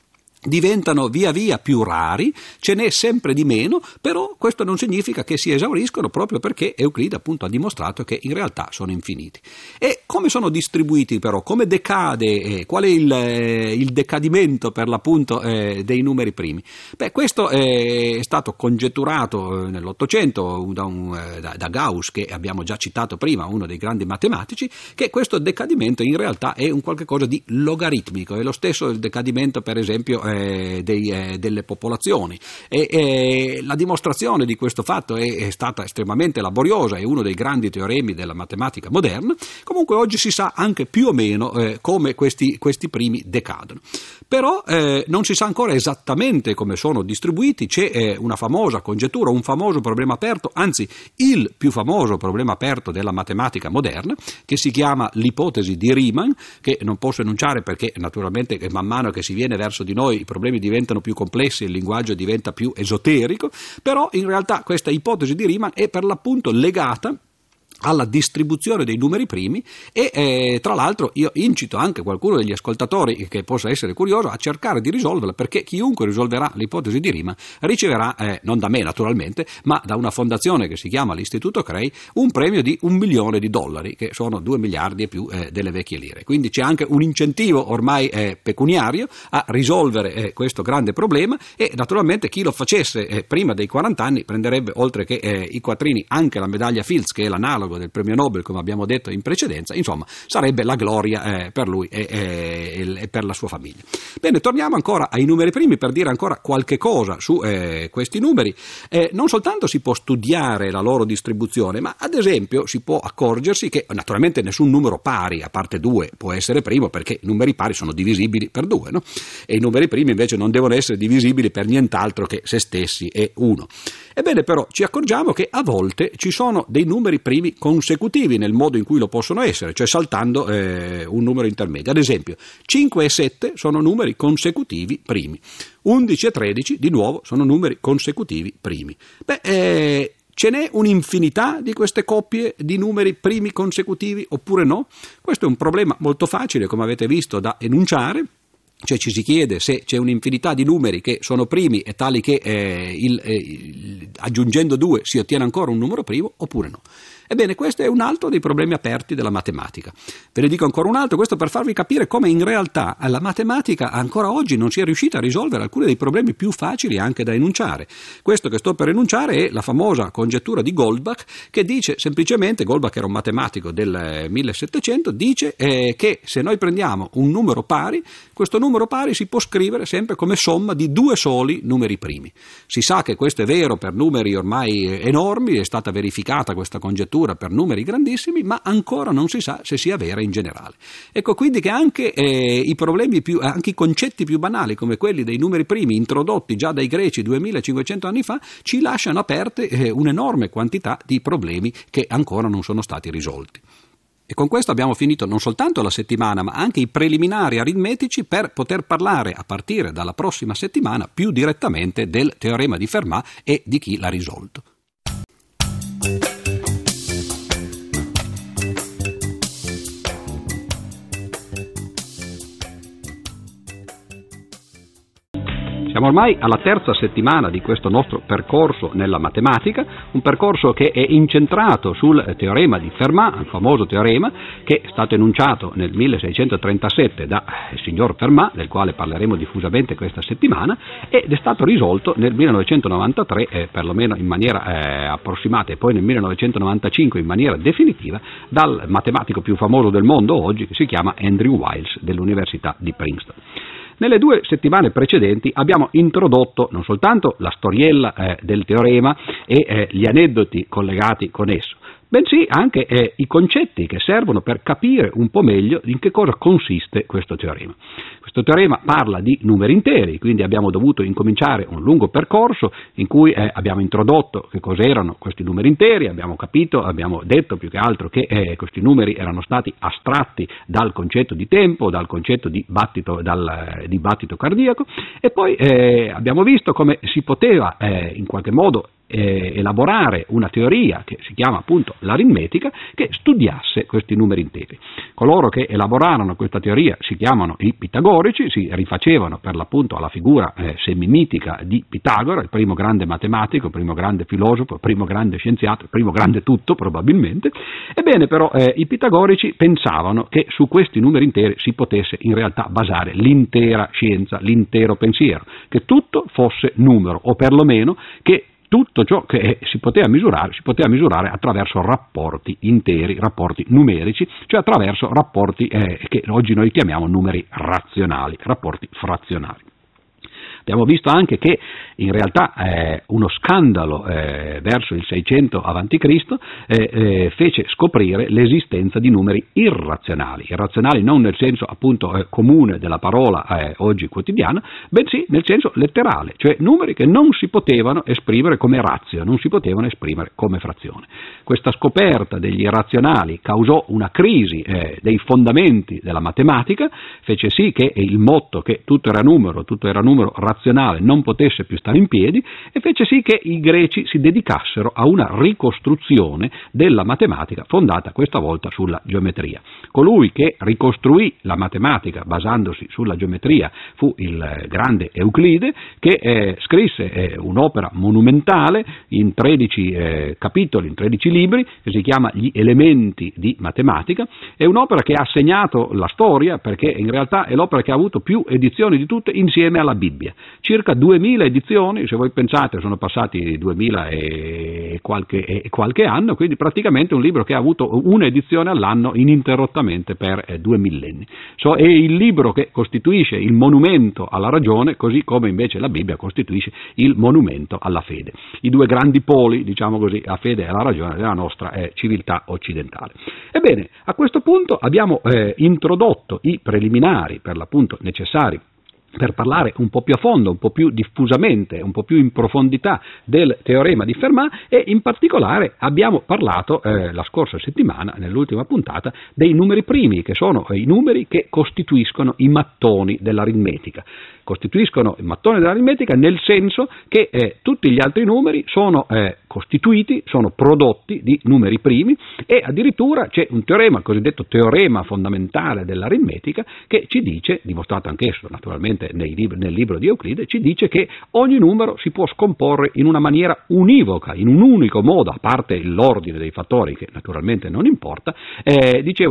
diventano via via più rari, ce n'è sempre di meno, però questo non significa che si esauriscono, proprio perché Euclide appunto ha dimostrato che in realtà sono infiniti. E come sono distribuiti però, come decade, qual è il decadimento per l'appunto dei numeri primi? Beh, questo è stato congetturato nell'Ottocento da Gauss, che abbiamo già citato prima, uno dei grandi matematici, che questo decadimento in realtà è un qualche cosa di logaritmico, è lo stesso il decadimento per esempio delle popolazioni, e la dimostrazione di questo fatto è stata estremamente laboriosa, è uno dei grandi teoremi della matematica moderna. Comunque oggi si sa anche più o meno come questi primi decadono, però non si sa ancora esattamente come sono distribuiti. C'è una famosa congettura, un famoso problema aperto, anzi il più famoso problema aperto della matematica moderna, che si chiama l'ipotesi di Riemann, che non posso enunciare perché naturalmente man mano che si viene verso di noi i problemi diventano più complessi, il linguaggio diventa più esoterico, però in realtà questa ipotesi di Riemann è per l'appunto legata alla distribuzione dei numeri primi, e tra l'altro io incito anche qualcuno degli ascoltatori che possa essere curioso a cercare di risolverla, perché chiunque risolverà l'ipotesi di Riemann riceverà, non da me naturalmente, ma da una fondazione che si chiama l'Istituto Cray, un premio di $1 milione, che sono 2 miliardi e più delle vecchie lire. Quindi c'è anche un incentivo ormai pecuniario a risolvere questo grande problema, e naturalmente chi lo facesse prima dei 40 anni prenderebbe, oltre che i quattrini, anche la medaglia Fields, che è l'analogo del premio Nobel, come abbiamo detto in precedenza. Insomma, sarebbe la gloria per lui e per la sua famiglia. Bene, torniamo ancora ai numeri primi per dire ancora qualche cosa su questi numeri. Non soltanto si può studiare la loro distribuzione, ma ad esempio si può accorgersi che naturalmente nessun numero pari, a parte 2, può essere primo, perché i numeri pari sono divisibili per 2, no? E i numeri primi invece non devono essere divisibili per nient'altro che se stessi e 1. Ebbene, però ci accorgiamo che a volte ci sono dei numeri primi consecutivi nel modo in cui lo possono essere, cioè saltando un numero intermedio. Ad esempio 5 e 7 sono numeri consecutivi primi, 11 e 13 di nuovo sono numeri consecutivi primi. Beh, ce n'è un'infinità di queste coppie di numeri primi consecutivi oppure no? Questo è un problema molto facile, come avete visto, da enunciare. Cioè ci si chiede se c'è un'infinità di numeri che sono primi e tali che aggiungendo 2 si ottiene ancora un numero primo oppure no. Ebbene, questo è un altro dei problemi aperti della matematica. Ve ne dico ancora un altro, questo per farvi capire come in realtà la matematica ancora oggi non sia riuscita a risolvere alcuni dei problemi più facili anche da enunciare. Questo che sto per enunciare è la famosa congettura di Goldbach, che dice semplicemente, Goldbach era un matematico del 1700, dice che se noi prendiamo un numero pari, questo numero pari si può scrivere sempre come somma di 2 soli numeri primi. Si sa che questo è vero per numeri ormai enormi, è stata verificata questa congettura per numeri grandissimi, ma ancora non si sa se sia vera in generale. Ecco quindi che anche anche i concetti più banali, come quelli dei numeri primi introdotti già dai greci 2500 anni fa, ci lasciano aperte un'enorme quantità di problemi che ancora non sono stati risolti. E con questo abbiamo finito non soltanto la settimana, ma anche i preliminari aritmetici per poter parlare, a partire dalla prossima settimana, più direttamente del teorema di Fermat e di chi l'ha risolto. Siamo ormai alla terza settimana di questo nostro percorso nella matematica, un percorso che è incentrato sul teorema di Fermat, il famoso teorema che è stato enunciato nel 1637 dal signor Fermat, del quale parleremo diffusamente questa settimana, ed è stato risolto nel 1993, perlomeno in maniera approssimata, e poi nel 1995 in maniera definitiva, dal matematico più famoso del mondo oggi, che si chiama Andrew Wiles, dell'Università di Princeton. Nelle due settimane precedenti abbiamo introdotto non soltanto la storiella del teorema e gli aneddoti collegati con esso, bensì anche i concetti che servono per capire un po' meglio in che cosa consiste questo teorema. Questo teorema parla di numeri interi, quindi abbiamo dovuto incominciare un lungo percorso in cui abbiamo introdotto che cos'erano questi numeri interi, abbiamo detto più che altro che questi numeri erano stati astratti dal concetto di tempo, dal concetto di battito, dal dibattito cardiaco, e poi abbiamo visto come si poteva in qualche modo elaborare una teoria che si chiama appunto l'aritmetica, che studiasse questi numeri interi. Coloro che elaborarono questa teoria si chiamano i pitagorici, si rifacevano per l'appunto alla figura semimitica di Pitagora, il primo grande matematico, il primo grande filosofo, il primo grande scienziato, il primo grande tutto probabilmente. Ebbene però i pitagorici pensavano che su questi numeri interi si potesse in realtà basare l'intera scienza, l'intero pensiero, che tutto fosse numero, o perlomeno che tutto ciò che si poteva misurare attraverso rapporti interi, rapporti numerici, cioè attraverso rapporti che oggi noi chiamiamo numeri razionali, rapporti frazionari. Abbiamo visto anche che in realtà uno scandalo verso il 600 a.C. fece scoprire l'esistenza di numeri irrazionali non nel senso appunto comune della parola oggi quotidiana, bensì nel senso letterale, cioè numeri che non si potevano esprimere come razio, non si potevano esprimere come frazione. Questa scoperta degli irrazionali causò una crisi dei fondamenti della matematica, fece sì che il motto che tutto era numero razionale non potesse più stare in piedi, e fece sì che i greci si dedicassero a una ricostruzione della matematica fondata questa volta sulla geometria. Colui che ricostruì la matematica basandosi sulla geometria fu il grande Euclide, che scrisse un'opera monumentale in 13 capitoli, in 13 libri, che si chiama Gli elementi di matematica. È un'opera che ha segnato la storia, perché in realtà è l'opera che ha avuto più edizioni di tutte insieme alla Bibbia, circa 2000 edizioni, se voi pensate sono passati 2000 e qualche anno, quindi praticamente un libro che ha avuto un'edizione all'anno ininterrottamente per 2 millenni. È il libro che costituisce il monumento alla ragione, così come invece la Bibbia costituisce il monumento alla fede, i due grandi poli, diciamo così, la fede e la ragione della nostra civiltà occidentale. Ebbene, a questo punto abbiamo introdotto i preliminari per l'appunto necessari per parlare un po' più a fondo, un po' più diffusamente, un po' più in profondità del teorema di Fermat, e in particolare abbiamo parlato la scorsa settimana, nell'ultima puntata, dei numeri primi, che sono i numeri che costituiscono i mattoni dell'aritmetica. Costituiscono il mattone dell'aritmetica nel senso che tutti gli altri numeri sono costituiti, sono prodotti di numeri primi, e addirittura c'è un teorema, il cosiddetto teorema fondamentale dell'aritmetica, che ci dice, dimostrato anch'esso naturalmente nel libro di Euclide, ci dice che ogni numero si può scomporre in una maniera univoca, in un unico modo, a parte l'ordine dei fattori che naturalmente non importa,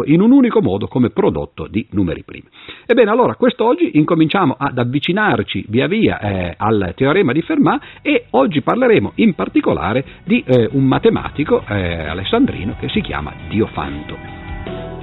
in un unico modo come prodotto di numeri primi. Ebbene, allora quest'oggi incominciamo ad avvicinarci via via al teorema di Fermat, e oggi parleremo in particolare di un matematico alessandrino che si chiama Diofanto.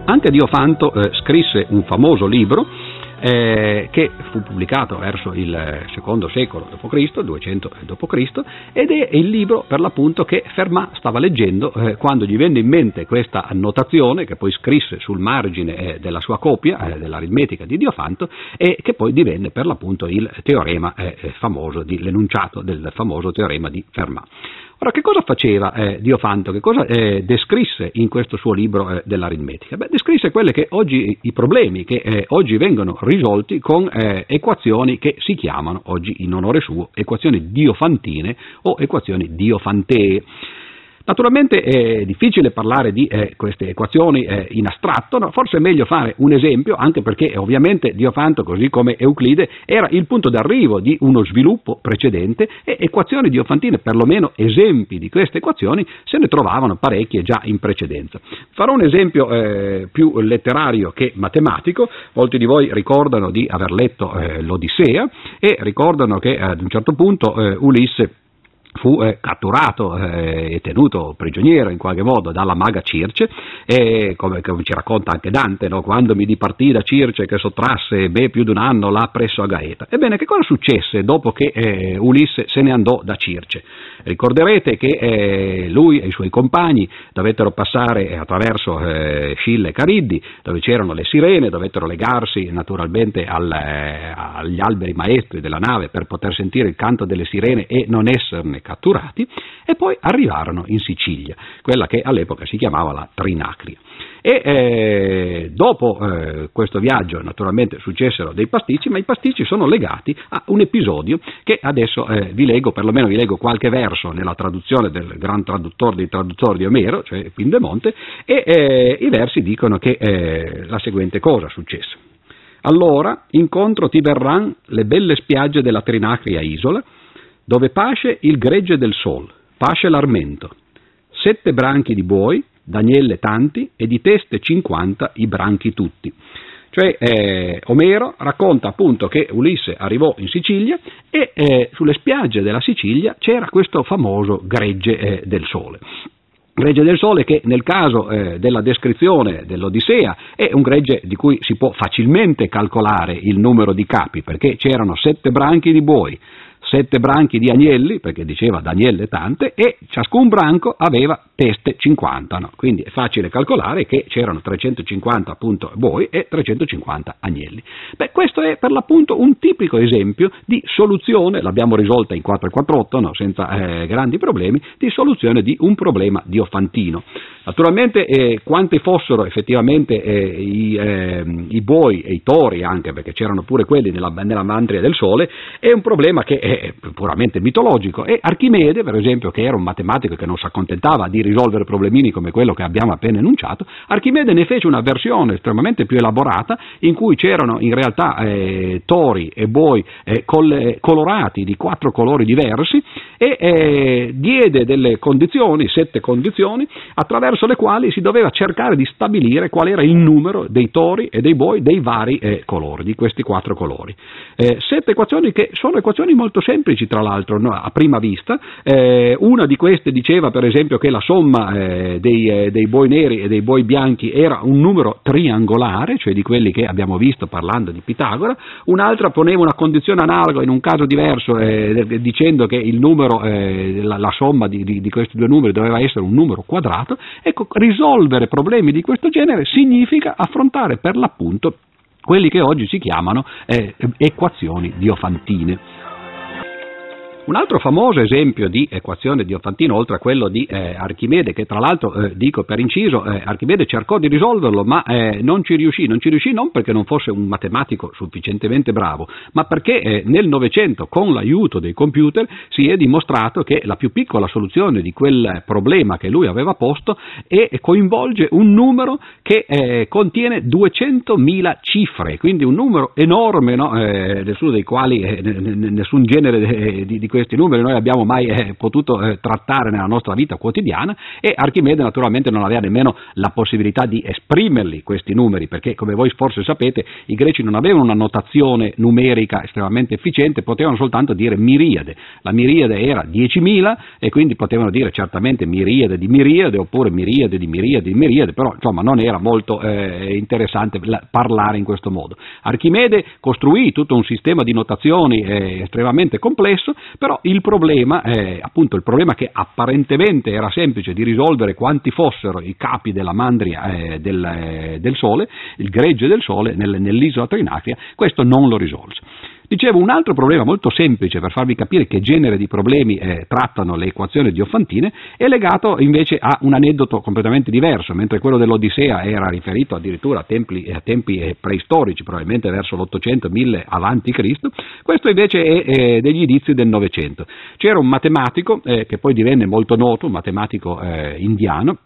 Anche Diofanto scrisse un famoso libro che fu pubblicato verso il secondo secolo d.C., 200 d.C., ed è il libro per l'appunto che Fermat stava leggendo quando gli venne in mente questa annotazione, che poi scrisse sul margine della sua copia dell'aritmetica di Diofanto, e che poi divenne per l'appunto il teorema famoso, l'enunciato del famoso teorema di Fermat. Ora, che cosa faceva Diofanto? Che cosa descrisse in questo suo libro dell'aritmetica? Descrisse i problemi che oggi vengono risolti con equazioni che si chiamano oggi in onore suo equazioni diofantine o equazioni diofantee. Naturalmente è difficile parlare di queste equazioni in astratto, no? Forse è meglio fare un esempio, anche perché ovviamente Diofanto, così come Euclide, era il punto d'arrivo di uno sviluppo precedente, e equazioni diofantine, perlomeno esempi di queste equazioni, se ne trovavano parecchie già in precedenza. Farò un esempio più letterario che matematico. Molti di voi ricordano di aver letto l'Odissea e ricordano che ad un certo punto Ulisse fu catturato e tenuto prigioniero in qualche modo dalla maga Circe, e come ci racconta anche Dante, no? Quando mi dipartì da Circe che sottrasse più di un anno là presso a Gaeta. Ebbene, che cosa successe dopo che Ulisse se ne andò da Circe? Ricorderete che lui e i suoi compagni dovettero passare attraverso Scilla e Cariddi, dove c'erano le sirene, dovettero legarsi naturalmente agli alberi maestri della nave per poter sentire il canto delle sirene e non esserne catturati, e poi arrivarono in Sicilia, quella che all'epoca si chiamava la Trinacria. E dopo questo viaggio naturalmente successero dei pasticci, ma i pasticci sono legati a un episodio che adesso vi leggo, perlomeno vi leggo qualche verso nella traduzione del gran traduttore dei traduttori di Omero, cioè Pindemonte, e i versi dicono che la seguente cosa successe. Allora incontro ti verran le belle spiagge della Trinacria isola, dove pasce il gregge del sol, pasce l'armento, 7 branchi di buoi, d'agnelle tanti e di teste 50 i branchi tutti. Cioè Omero racconta appunto che Ulisse arrivò in Sicilia e sulle spiagge della Sicilia c'era questo famoso gregge del sole. Gregge del Sole che nel caso della descrizione dell'Odissea è un gregge di cui si può facilmente calcolare il numero di capi, perché c'erano 7 branchi di buoi, 7 branchi di agnelli, perché diceva d'agnelle tante, e ciascun branco aveva teste 50, no? Quindi è facile calcolare che c'erano 350 appunto buoi e 350 agnelli. Beh, questo è per l'appunto un tipico esempio di soluzione, l'abbiamo risolta in 448, no? Senza grandi problemi, di soluzione di un problema diofantino. Naturalmente quanti fossero effettivamente i buoi e i tori anche, perché c'erano pure quelli nella mandria del Sole, è un problema che è puramente mitologico, e Archimede, per esempio, che era un matematico che non si accontentava di risolvere problemini come quello che abbiamo appena enunciato, Archimede ne fece una versione estremamente più elaborata, in cui c'erano in realtà tori e buoi colorati di 4 colori diversi, e diede delle condizioni, 7 condizioni, attraverso le quali si doveva cercare di stabilire qual era il numero dei tori e dei buoi dei vari colori, di questi 4 colori. 7 equazioni che sono equazioni molto semplici, tra l'altro, no? A prima vista. Una di queste diceva per esempio che la somma dei buoi neri e dei buoi bianchi era un numero triangolare, cioè di quelli che abbiamo visto parlando di Pitagora. Un'altra poneva una condizione analoga in un caso diverso, dicendo che il numero, la somma di questi due numeri doveva essere un numero quadrato. Ecco, risolvere problemi di questo genere significa affrontare per l'appunto quelli che oggi si chiamano equazioni diofantine. Un altro famoso esempio di equazione diofantina, oltre a quello di Archimede, che tra l'altro dico per inciso, Archimede cercò di risolverlo, ma non ci riuscì non perché non fosse un matematico sufficientemente bravo, ma perché nel Novecento, con l'aiuto dei computer, si è dimostrato che la più piccola soluzione di quel problema che lui aveva posto coinvolge un numero che contiene 200.000 cifre, quindi un numero enorme, no? Nessuno dei quali, nessun genere di questi numeri noi abbiamo mai potuto trattare nella nostra vita quotidiana, e Archimede naturalmente non aveva nemmeno la possibilità di esprimerli questi numeri, perché come voi forse sapete i greci non avevano una notazione numerica estremamente efficiente, potevano soltanto dire miriade, la miriade era 10.000 e quindi potevano dire certamente miriade oppure miriade, però insomma non era molto interessante parlare in questo modo. Archimede costruì tutto un sistema di notazioni estremamente complesso, però il problema, appunto il problema che apparentemente era semplice di risolvere, quanti fossero i capi della mandria del Sole, il gregge del Sole nell'isola Trinacria, questo non lo risolse. Dicevo, un altro problema molto semplice per farvi capire che genere di problemi trattano le equazioni diofantine è legato invece a un aneddoto completamente diverso. Mentre quello dell'Odissea era riferito addirittura a tempi preistorici, probabilmente verso l'800-1000 avanti Cristo, questo invece è degli inizi del Novecento. C'era un matematico che poi divenne molto noto, un matematico indiano,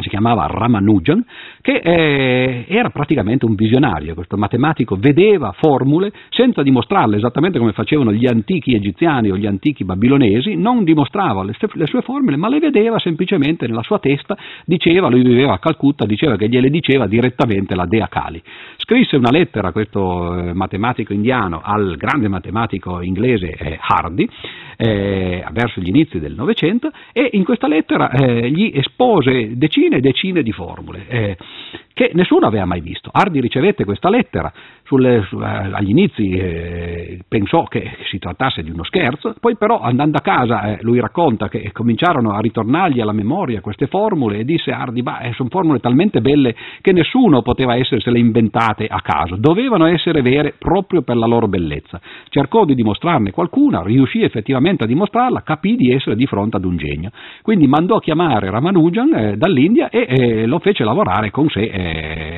si chiamava Ramanujan, che era praticamente un visionario. Questo matematico vedeva formule senza dimostrarle, esattamente come facevano gli antichi egiziani o gli antichi babilonesi, non dimostrava le sue formule, ma le vedeva semplicemente nella sua testa. Diceva, lui viveva a Calcutta, diceva che gliele diceva direttamente la dea Kali. Scrisse una lettera, questo matematico indiano, al grande matematico inglese Hardy, verso gli inizi del Novecento, e in questa lettera gli espose decine di formule che nessuno aveva mai visto. Hardy ricevette questa lettera, agli inizi pensò che si trattasse di uno scherzo, poi però andando a casa lui racconta che cominciarono a ritornargli alla memoria queste formule e disse Hardy, sono formule talmente belle che nessuno poteva essersele inventate a caso, dovevano essere vere proprio per la loro bellezza. Cercò di dimostrarne qualcuna, riuscì effettivamente a dimostrarla, capì di essere di fronte ad un genio. Quindi mandò a chiamare Ramanujan dall'India e lo fece lavorare con sé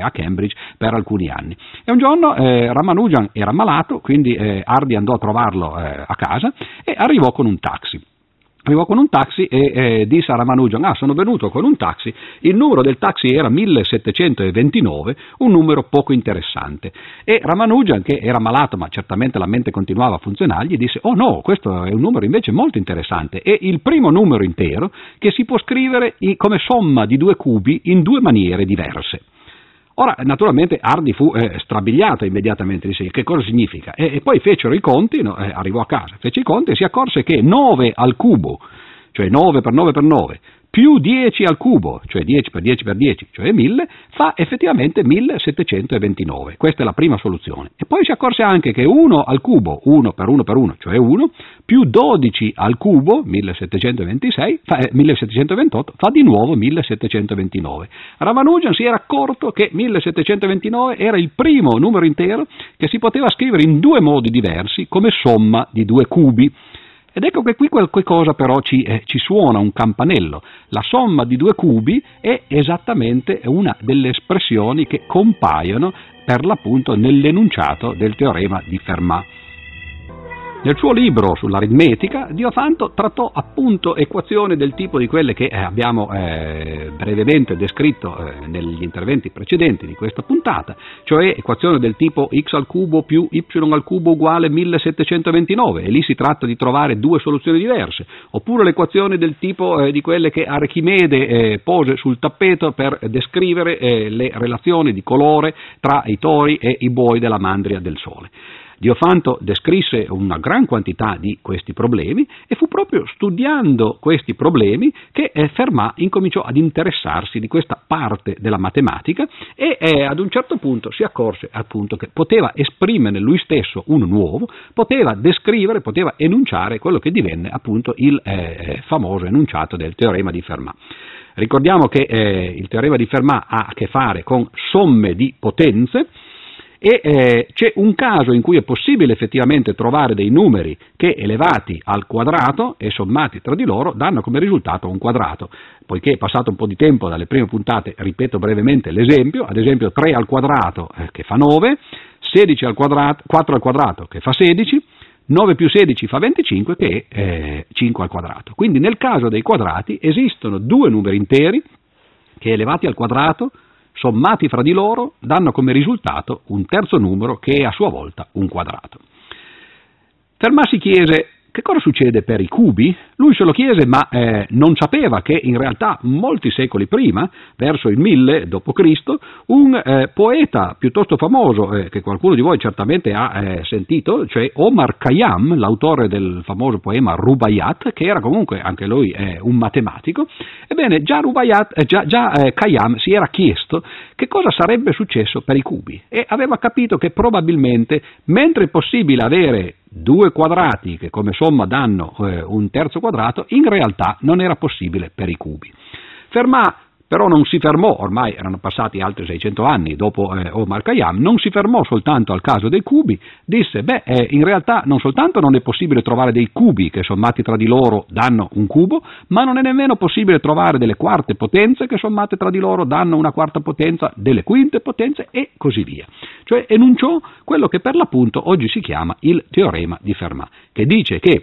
a Cambridge per alcuni anni. E un giorno Ramanujan era malato, quindi Hardy andò a trovarlo a casa e arrivò con un taxi. E disse a Ramanujan, sono venuto con un taxi, il numero del taxi era 1729, un numero poco interessante. E Ramanujan, che era malato ma certamente la mente continuava a funzionargli, disse, oh no, questo è un numero invece molto interessante, è il primo numero intero che si può scrivere come somma di due cubi in due maniere diverse. Ora, naturalmente, Hardy fu strabiliato immediatamente, disse, che cosa significa? E poi fecero i conti, arrivò a casa, fece i conti e si accorse che 9 al cubo, cioè 9 per 9 per 9, più 10 al cubo, cioè 10 per 10 per 10, cioè 1000, fa effettivamente 1729. Questa è la prima soluzione. E poi si accorse anche che 1 al cubo, 1 per 1 per 1, cioè 1, più 12 al cubo, 1728, fa di nuovo 1729. Ramanujan si era accorto che 1729 era il primo numero intero che si poteva scrivere in due modi diversi come somma di due cubi. Ed ecco che qui qualcosa però ci suona un campanello. La somma di due cubi è esattamente una delle espressioni che compaiono per l'appunto nell'enunciato del teorema di Fermat. Nel suo libro sull'aritmetica, Diofanto trattò appunto equazioni del tipo di quelle che abbiamo brevemente descritto negli interventi precedenti di questa puntata, cioè equazioni del tipo x al cubo più y al cubo uguale 1729, e lì si tratta di trovare due soluzioni diverse, oppure l'equazione del tipo di quelle che Archimede pose sul tappeto per descrivere le relazioni di colore tra i tori e i buoi della mandria del Sole. Diofanto descrisse una gran quantità di questi problemi e fu proprio studiando questi problemi che Fermat incominciò ad interessarsi di questa parte della matematica e ad un certo punto si accorse appunto che poteva esprimere lui stesso un nuovo, poteva descrivere, poteva enunciare quello che divenne appunto il famoso enunciato del teorema di Fermat. Ricordiamo che il teorema di Fermat ha a che fare con somme di potenze, e c'è un caso in cui è possibile effettivamente trovare dei numeri che elevati al quadrato e sommati tra di loro danno come risultato un quadrato. Poiché è passato un po' di tempo dalle prime puntate, ripeto brevemente l'esempio, ad esempio 3 al quadrato che fa 9, 16 al quadrato, 4 al quadrato che fa 16, 9 più 16 fa 25 che è 5 al quadrato. Quindi nel caso dei quadrati esistono due numeri interi che elevati al quadrato sommati fra di loro danno come risultato un terzo numero che è a sua volta un quadrato. Fermat si chiese che cosa succede per i cubi? Lui se lo chiese ma non sapeva che in realtà molti secoli prima, verso il 1000 d.C., un poeta piuttosto famoso che qualcuno di voi certamente ha sentito, cioè Omar Khayyam, l'autore del famoso poema Rubaiyat, che era comunque anche lui un matematico, ebbene già Khayyam si era chiesto che cosa sarebbe successo per i cubi e aveva capito che probabilmente mentre è possibile avere due quadrati che come somma danno un terzo quadrato, in realtà non era possibile per i cubi. Fermat Però non si fermò, ormai erano passati altri 600 anni dopo Omar Khayyam, non si fermò soltanto al caso dei cubi, disse in realtà non soltanto non è possibile trovare dei cubi che sommati tra di loro danno un cubo, ma non è nemmeno possibile trovare delle quarte potenze che sommate tra di loro danno una quarta potenza, delle quinte potenze e così via. Cioè enunciò quello che per l'appunto oggi si chiama il teorema di Fermat, che dice che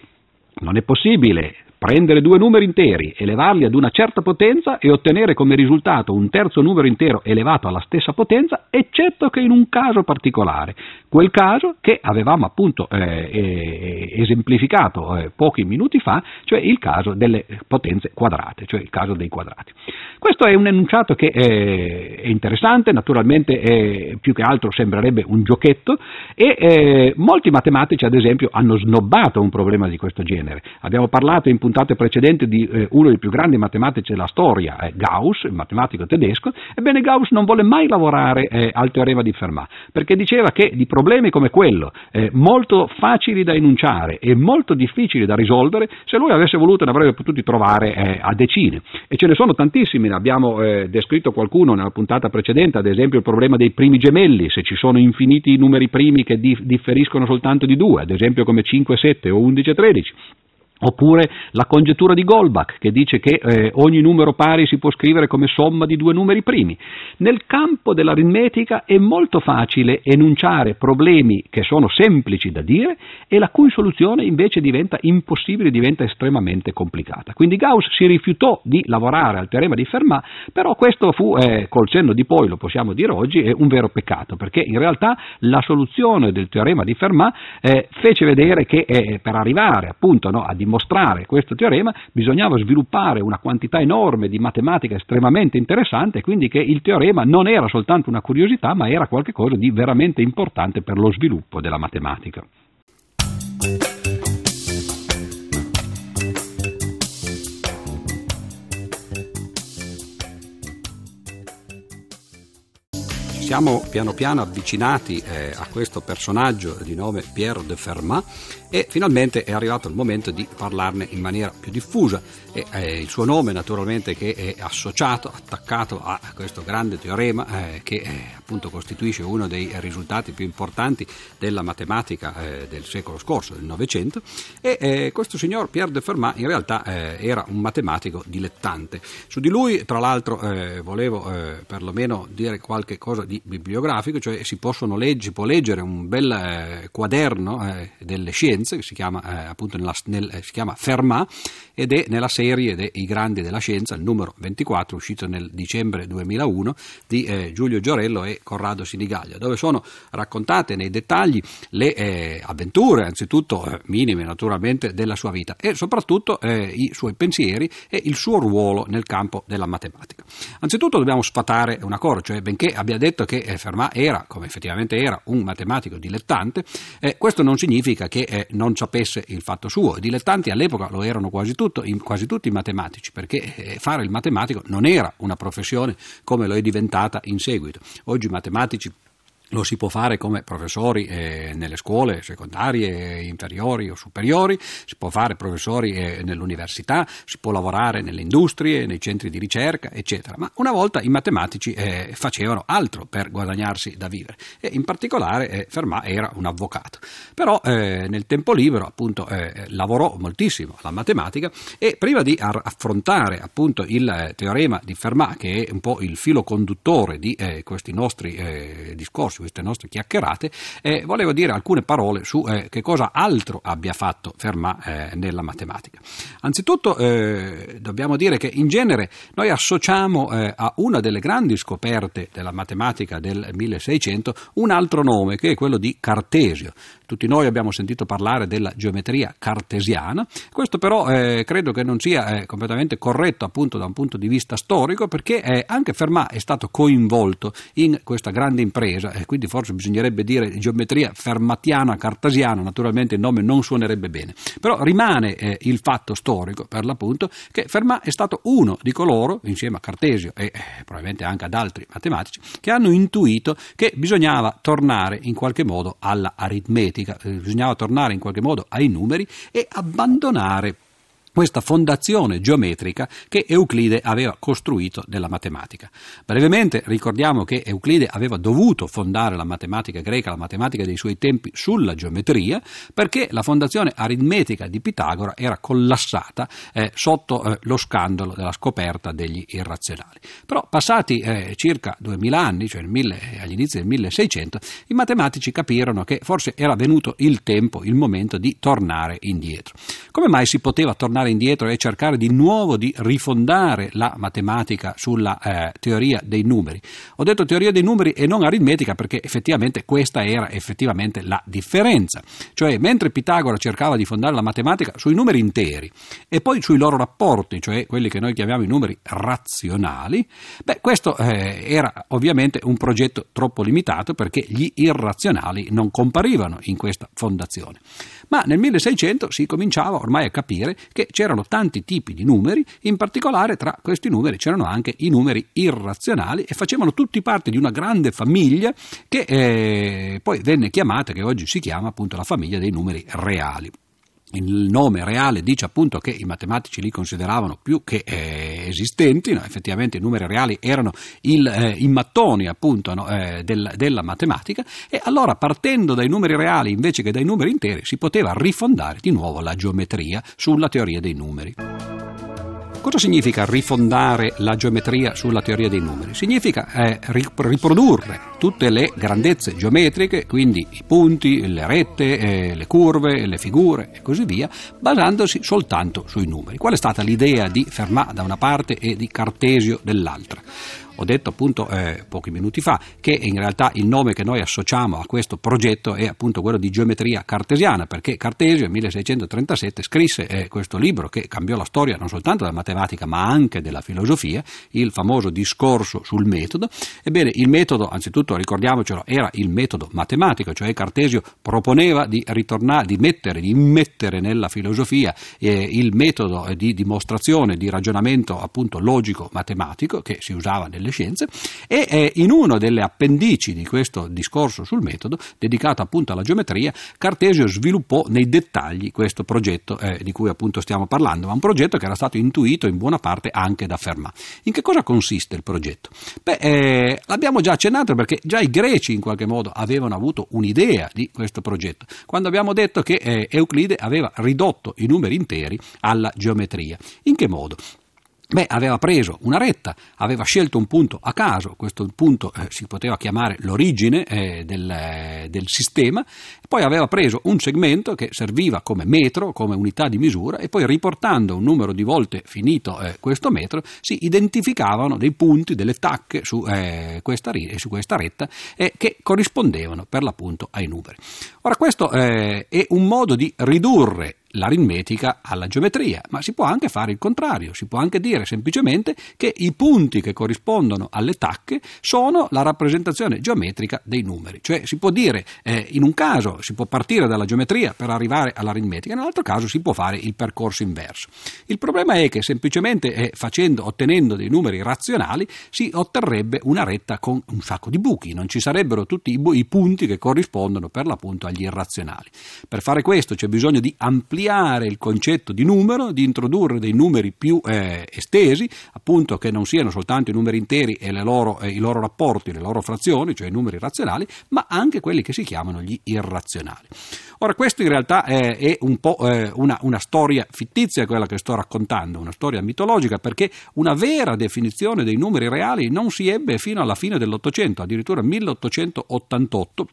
non è possibile prendere due numeri interi, elevarli ad una certa potenza e ottenere come risultato un terzo numero intero elevato alla stessa potenza, eccetto che in un caso particolare, quel caso che avevamo appunto esemplificato pochi minuti fa, cioè il caso delle potenze quadrate, cioè il caso dei quadrati. Questo è un enunciato che è interessante, naturalmente più che altro sembrerebbe un giochetto e molti matematici ad esempio hanno snobbato un problema di questo genere. Abbiamo parlato in puntate precedenti di uno dei più grandi matematici della storia, Gauss, il matematico tedesco. Ebbene, Gauss non volle mai lavorare al teorema di Fermat, perché diceva che di problemi come quello, molto facili da enunciare e molto difficili da risolvere, se lui avesse voluto ne avrebbe potuti trovare a decine, e ce ne sono tantissimi, ne abbiamo descritto qualcuno nella puntata precedente, ad esempio il problema dei primi gemelli, se ci sono infiniti numeri primi che differiscono soltanto di due, ad esempio come 5, 7 o 11, 13. Oppure la congettura di Goldbach, che dice che ogni numero pari si può scrivere come somma di due numeri primi. Nel campo dell'aritmetica è molto facile enunciare problemi che sono semplici da dire e la cui soluzione invece diventa impossibile, diventa estremamente complicata. Quindi Gauss si rifiutò di lavorare al teorema di Fermat, però questo fu, col senno di poi lo possiamo dire oggi, un vero peccato, perché in realtà la soluzione del teorema di Fermat fece vedere che per arrivare appunto a dimostrare questo teorema bisognava sviluppare una quantità enorme di matematica estremamente interessante, quindi che il teorema non era soltanto una curiosità, ma era qualcosa di veramente importante per lo sviluppo della matematica. Siamo piano piano avvicinati a questo personaggio di nome Pierre de Fermat e finalmente è arrivato il momento di parlarne in maniera più diffusa e il suo nome naturalmente che è associato, attaccato a questo grande teorema che appunto costituisce uno dei risultati più importanti della matematica del secolo scorso, del Novecento, e questo signor Pierre de Fermat in realtà era un matematico dilettante. Su di lui tra l'altro volevo perlomeno dire qualche cosa di bibliografico, cioè si può leggere un bel quaderno delle scienze che si chiama appunto si chiama Fermat ed è nella serie dei grandi della scienza, il numero 24, uscito nel dicembre 2001 di Giulio Giorello e Corrado Sinigaglia, dove sono raccontate nei dettagli le avventure, anzitutto minime naturalmente, della sua vita e soprattutto i suoi pensieri e il suo ruolo nel campo della matematica. Anzitutto dobbiamo sfatare una cosa, cioè benché abbia detto che Fermat era, come effettivamente era, un matematico dilettante, questo non significa che non sapesse il fatto suo. I dilettanti all'epoca lo erano quasi tutti i matematici, perché fare il matematico non era una professione come lo è diventata in seguito. Oggi i matematici lo si può fare come professori nelle scuole secondarie, inferiori o superiori, si può fare professori nell'università, si può lavorare nelle industrie, nei centri di ricerca, eccetera. Ma una volta i matematici facevano altro per guadagnarsi da vivere e in particolare Fermat era un avvocato. Però nel tempo libero appunto lavorò moltissimo alla matematica e prima di affrontare appunto il teorema di Fermat, che è un po' il filo conduttore di questi nostri discorsi, queste nostre chiacchierate, volevo dire alcune parole su che cosa altro abbia fatto Fermat nella matematica. Anzitutto dobbiamo dire che in genere noi associamo a una delle grandi scoperte della matematica del 1600 un altro nome, che è quello di Cartesio. Tutti noi abbiamo sentito parlare della geometria cartesiana, questo però credo che non sia completamente corretto appunto da un punto di vista storico, perché anche Fermat è stato coinvolto in questa grande impresa, quindi forse bisognerebbe dire geometria fermatiana cartesiana, naturalmente il nome non suonerebbe bene, però rimane il fatto storico per l'appunto che Fermat è stato uno di coloro, insieme a Cartesio e probabilmente anche ad altri matematici, che hanno intuito che bisognava tornare in qualche modo alla aritmetica, bisognava tornare in qualche modo ai numeri e abbandonare questa fondazione geometrica che Euclide aveva costruito nella matematica. Brevemente ricordiamo che Euclide aveva dovuto fondare la matematica greca, la matematica dei suoi tempi, sulla geometria, perché la fondazione aritmetica di Pitagora era collassata sotto lo scandalo della scoperta degli irrazionali. Però passati circa 2000 anni, cioè agli inizi del 1600, i matematici capirono che forse era venuto il tempo, il momento di tornare indietro. Come mai si poteva tornare indietro e cercare di nuovo di rifondare la matematica sulla teoria dei numeri? Ho detto teoria dei numeri e non aritmetica perché effettivamente questa era la differenza. Cioè, mentre Pitagora cercava di fondare la matematica sui numeri interi e poi sui loro rapporti, cioè quelli che noi chiamiamo i numeri razionali, questo era ovviamente un progetto troppo limitato perché gli irrazionali non comparivano in questa fondazione. Ma nel 1600 si cominciava ormai a capire che c'erano tanti tipi di numeri, in particolare tra questi numeri c'erano anche i numeri irrazionali e facevano tutti parte di una grande famiglia che poi venne chiamata, che oggi si chiama appunto la famiglia dei numeri reali. Il nome reale dice appunto che i matematici li consideravano più che esistenti, no? Effettivamente i numeri reali erano i mattoni appunto, no? della matematica, e allora partendo dai numeri reali invece che dai numeri interi si poteva rifondare di nuovo la geometria sulla teoria dei numeri. Cosa significa rifondare la geometria sulla teoria dei numeri? Significa riprodurre tutte le grandezze geometriche, quindi i punti, le rette, le curve, le figure e così via, basandosi soltanto sui numeri. Qual è stata l'idea di Fermat da una parte e di Cartesio dall'altra? Ho detto appunto pochi minuti fa che in realtà il nome che noi associamo a questo progetto è appunto quello di geometria cartesiana, perché Cartesio nel 1637 scrisse questo libro che cambiò la storia non soltanto della matematica ma anche della filosofia, il famoso discorso sul metodo. Ebbene, il metodo, anzitutto ricordiamocelo, era il metodo matematico, cioè Cartesio proponeva di ritornare, di immettere nella filosofia il metodo di dimostrazione, di ragionamento appunto logico matematico che si usava nelle scienze, e in una delle appendici di questo discorso sul metodo, dedicato appunto alla geometria, Cartesio sviluppò nei dettagli questo progetto di cui appunto stiamo parlando, ma un progetto che era stato intuito in buona parte anche da Fermat. In che cosa consiste il progetto? L'abbiamo già accennato perché già i greci in qualche modo avevano avuto un'idea di questo progetto, quando abbiamo detto che Euclide aveva ridotto i numeri interi alla geometria. In che modo? Aveva preso una retta, aveva scelto un punto a caso, questo punto si poteva chiamare l'origine del sistema, poi aveva preso un segmento che serviva come metro, come unità di misura, e poi riportando un numero di volte finito questo metro si identificavano dei punti, delle tacche su questa retta che corrispondevano per l'appunto ai numeri. Ora questo è un modo di ridurre l'aritmetica alla geometria, ma si può anche fare il contrario, si può anche dire semplicemente che i punti che corrispondono alle tacche sono la rappresentazione geometrica dei numeri, cioè si può dire in un caso si può partire dalla geometria per arrivare all'aritmetica, nell'altro caso si può fare il percorso inverso. Il problema è che semplicemente ottenendo dei numeri razionali si otterrebbe una retta con un sacco di buchi, non ci sarebbero tutti i punti che corrispondono per l'appunto agli irrazionali. Per fare questo c'è bisogno di ampliare il concetto di numero, di introdurre dei numeri più estesi, appunto che non siano soltanto i numeri interi e i loro rapporti, le loro frazioni, cioè i numeri razionali, ma anche quelli che si chiamano gli irrazionali. Ora questo in realtà è un po' una storia fittizia quella che sto raccontando, una storia mitologica, perché una vera definizione dei numeri reali non si ebbe fino alla fine dell'Ottocento, addirittura 1888,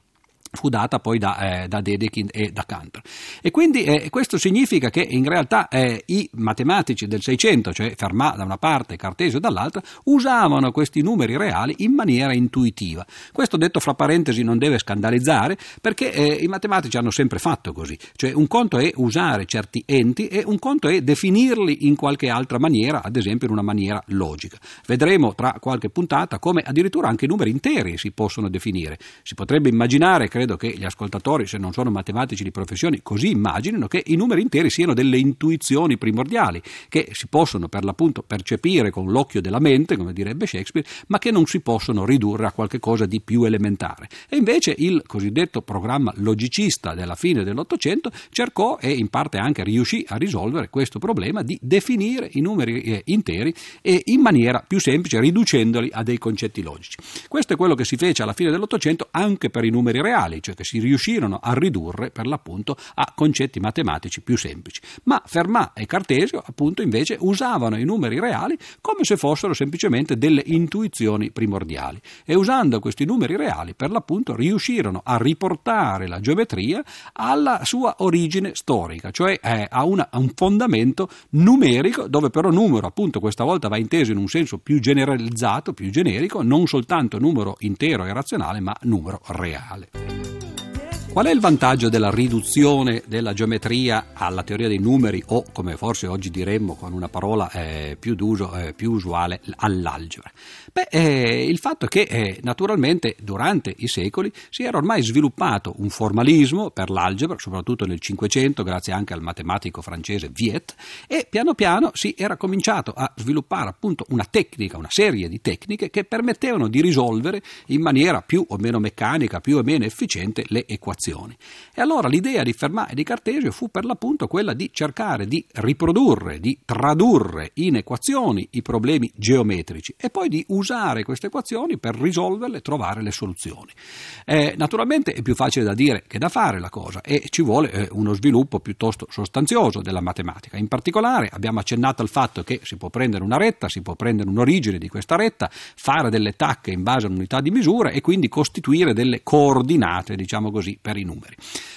fu data poi da Dedekind e da Cantor. E quindi questo significa che in realtà i matematici del Seicento, cioè Fermat da una parte e Cartesio dall'altra, usavano questi numeri reali in maniera intuitiva. Questo, detto fra parentesi, non deve scandalizzare perché i matematici hanno sempre fatto così, cioè un conto è usare certi enti e un conto è definirli in qualche altra maniera, ad esempio in una maniera logica. Vedremo tra qualche puntata come addirittura anche i numeri interi si possono definire. Si potrebbe immaginare, credo, credo che gli ascoltatori, se non sono matematici di professione, così immaginino che i numeri interi siano delle intuizioni primordiali che si possono per l'appunto percepire con l'occhio della mente, come direbbe Shakespeare, ma che non si possono ridurre a qualche cosa di più elementare. E invece il cosiddetto programma logicista della fine dell'Ottocento cercò e in parte anche riuscì a risolvere questo problema di definire i numeri interi e in maniera più semplice, riducendoli a dei concetti logici. Questo è quello che si fece alla fine dell'Ottocento anche per i numeri reali, cioè che si riuscirono a ridurre per l'appunto a concetti matematici più semplici. Ma Fermat e Cartesio appunto invece usavano i numeri reali come se fossero semplicemente delle intuizioni primordiali, e usando questi numeri reali per l'appunto riuscirono a riportare la geometria alla sua origine storica, cioè a un fondamento numerico, dove però numero appunto questa volta va inteso in un senso più generalizzato, più generico, non soltanto numero intero e razionale, ma numero reale. Qual è il vantaggio della riduzione della geometria alla teoria dei numeri, o come forse oggi diremmo con una parola più d'uso, più usuale, all'algebra? Il fatto che naturalmente durante i secoli si era ormai sviluppato un formalismo per l'algebra, soprattutto nel Cinquecento, grazie anche al matematico francese Viet, e piano piano si era cominciato a sviluppare appunto una tecnica, una serie di tecniche che permettevano di risolvere in maniera più o meno meccanica, più o meno efficiente le equazioni. E allora l'idea di Fermat e di Cartesio fu per l'appunto quella di cercare di riprodurre, di tradurre in equazioni i problemi geometrici e poi di usare queste equazioni per risolverle, trovare le soluzioni. Naturalmente è più facile da dire che da fare la cosa, e ci vuole uno sviluppo piuttosto sostanzioso della matematica. In particolare abbiamo accennato al fatto che si può prendere una retta, si può prendere un'origine di questa retta, fare delle tacche in base a un'unità di misura e quindi costituire delle coordinate, diciamo così, per i numeri.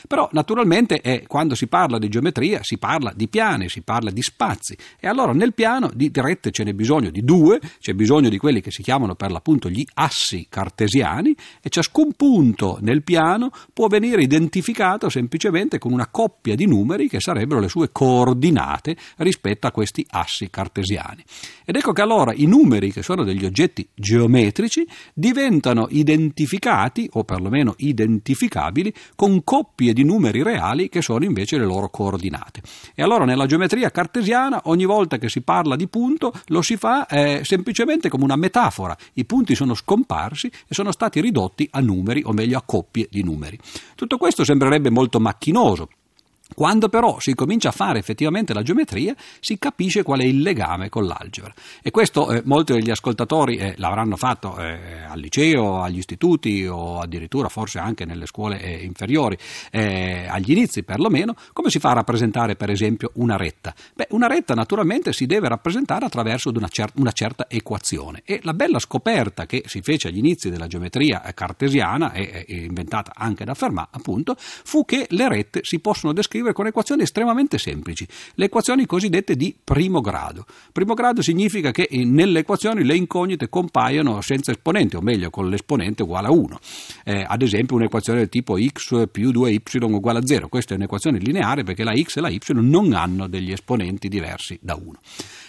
Però naturalmente quando si parla di geometria si parla di piani, si parla di spazi, e allora nel piano di rette ce n'è bisogno di due, c'è bisogno di quelli che si chiamano per l'appunto gli assi cartesiani, e ciascun punto nel piano può venire identificato semplicemente con una coppia di numeri che sarebbero le sue coordinate rispetto a questi assi cartesiani. Ed ecco che allora i numeri, che sono degli oggetti geometrici, diventano identificati o perlomeno identificabili con coppie di numeri reali che sono invece le loro coordinate. E allora nella geometria cartesiana ogni volta che si parla di punto lo si fa semplicemente come una metafora. I punti sono scomparsi e sono stati ridotti a numeri, o meglio a coppie di numeri. Tutto questo sembrerebbe molto macchinoso. Quando però si comincia a fare effettivamente la geometria si capisce qual è il legame con l'algebra, e questo molti degli ascoltatori l'avranno fatto al liceo, agli istituti o addirittura forse anche nelle scuole inferiori, agli inizi perlomeno. Come si fa a rappresentare per esempio una retta? Una retta naturalmente si deve rappresentare attraverso una certa equazione, e la bella scoperta che si fece agli inizi della geometria cartesiana, e inventata anche da Fermat appunto, fu che le rette si possono descrivere con equazioni estremamente semplici, le equazioni cosiddette di primo grado. Primo grado significa che nelle equazioni le incognite compaiono senza esponente, o meglio con l'esponente uguale a 1. Ad esempio un'equazione del tipo x più 2y uguale a 0, questa è un'equazione lineare perché la x e la y non hanno degli esponenti diversi da 1.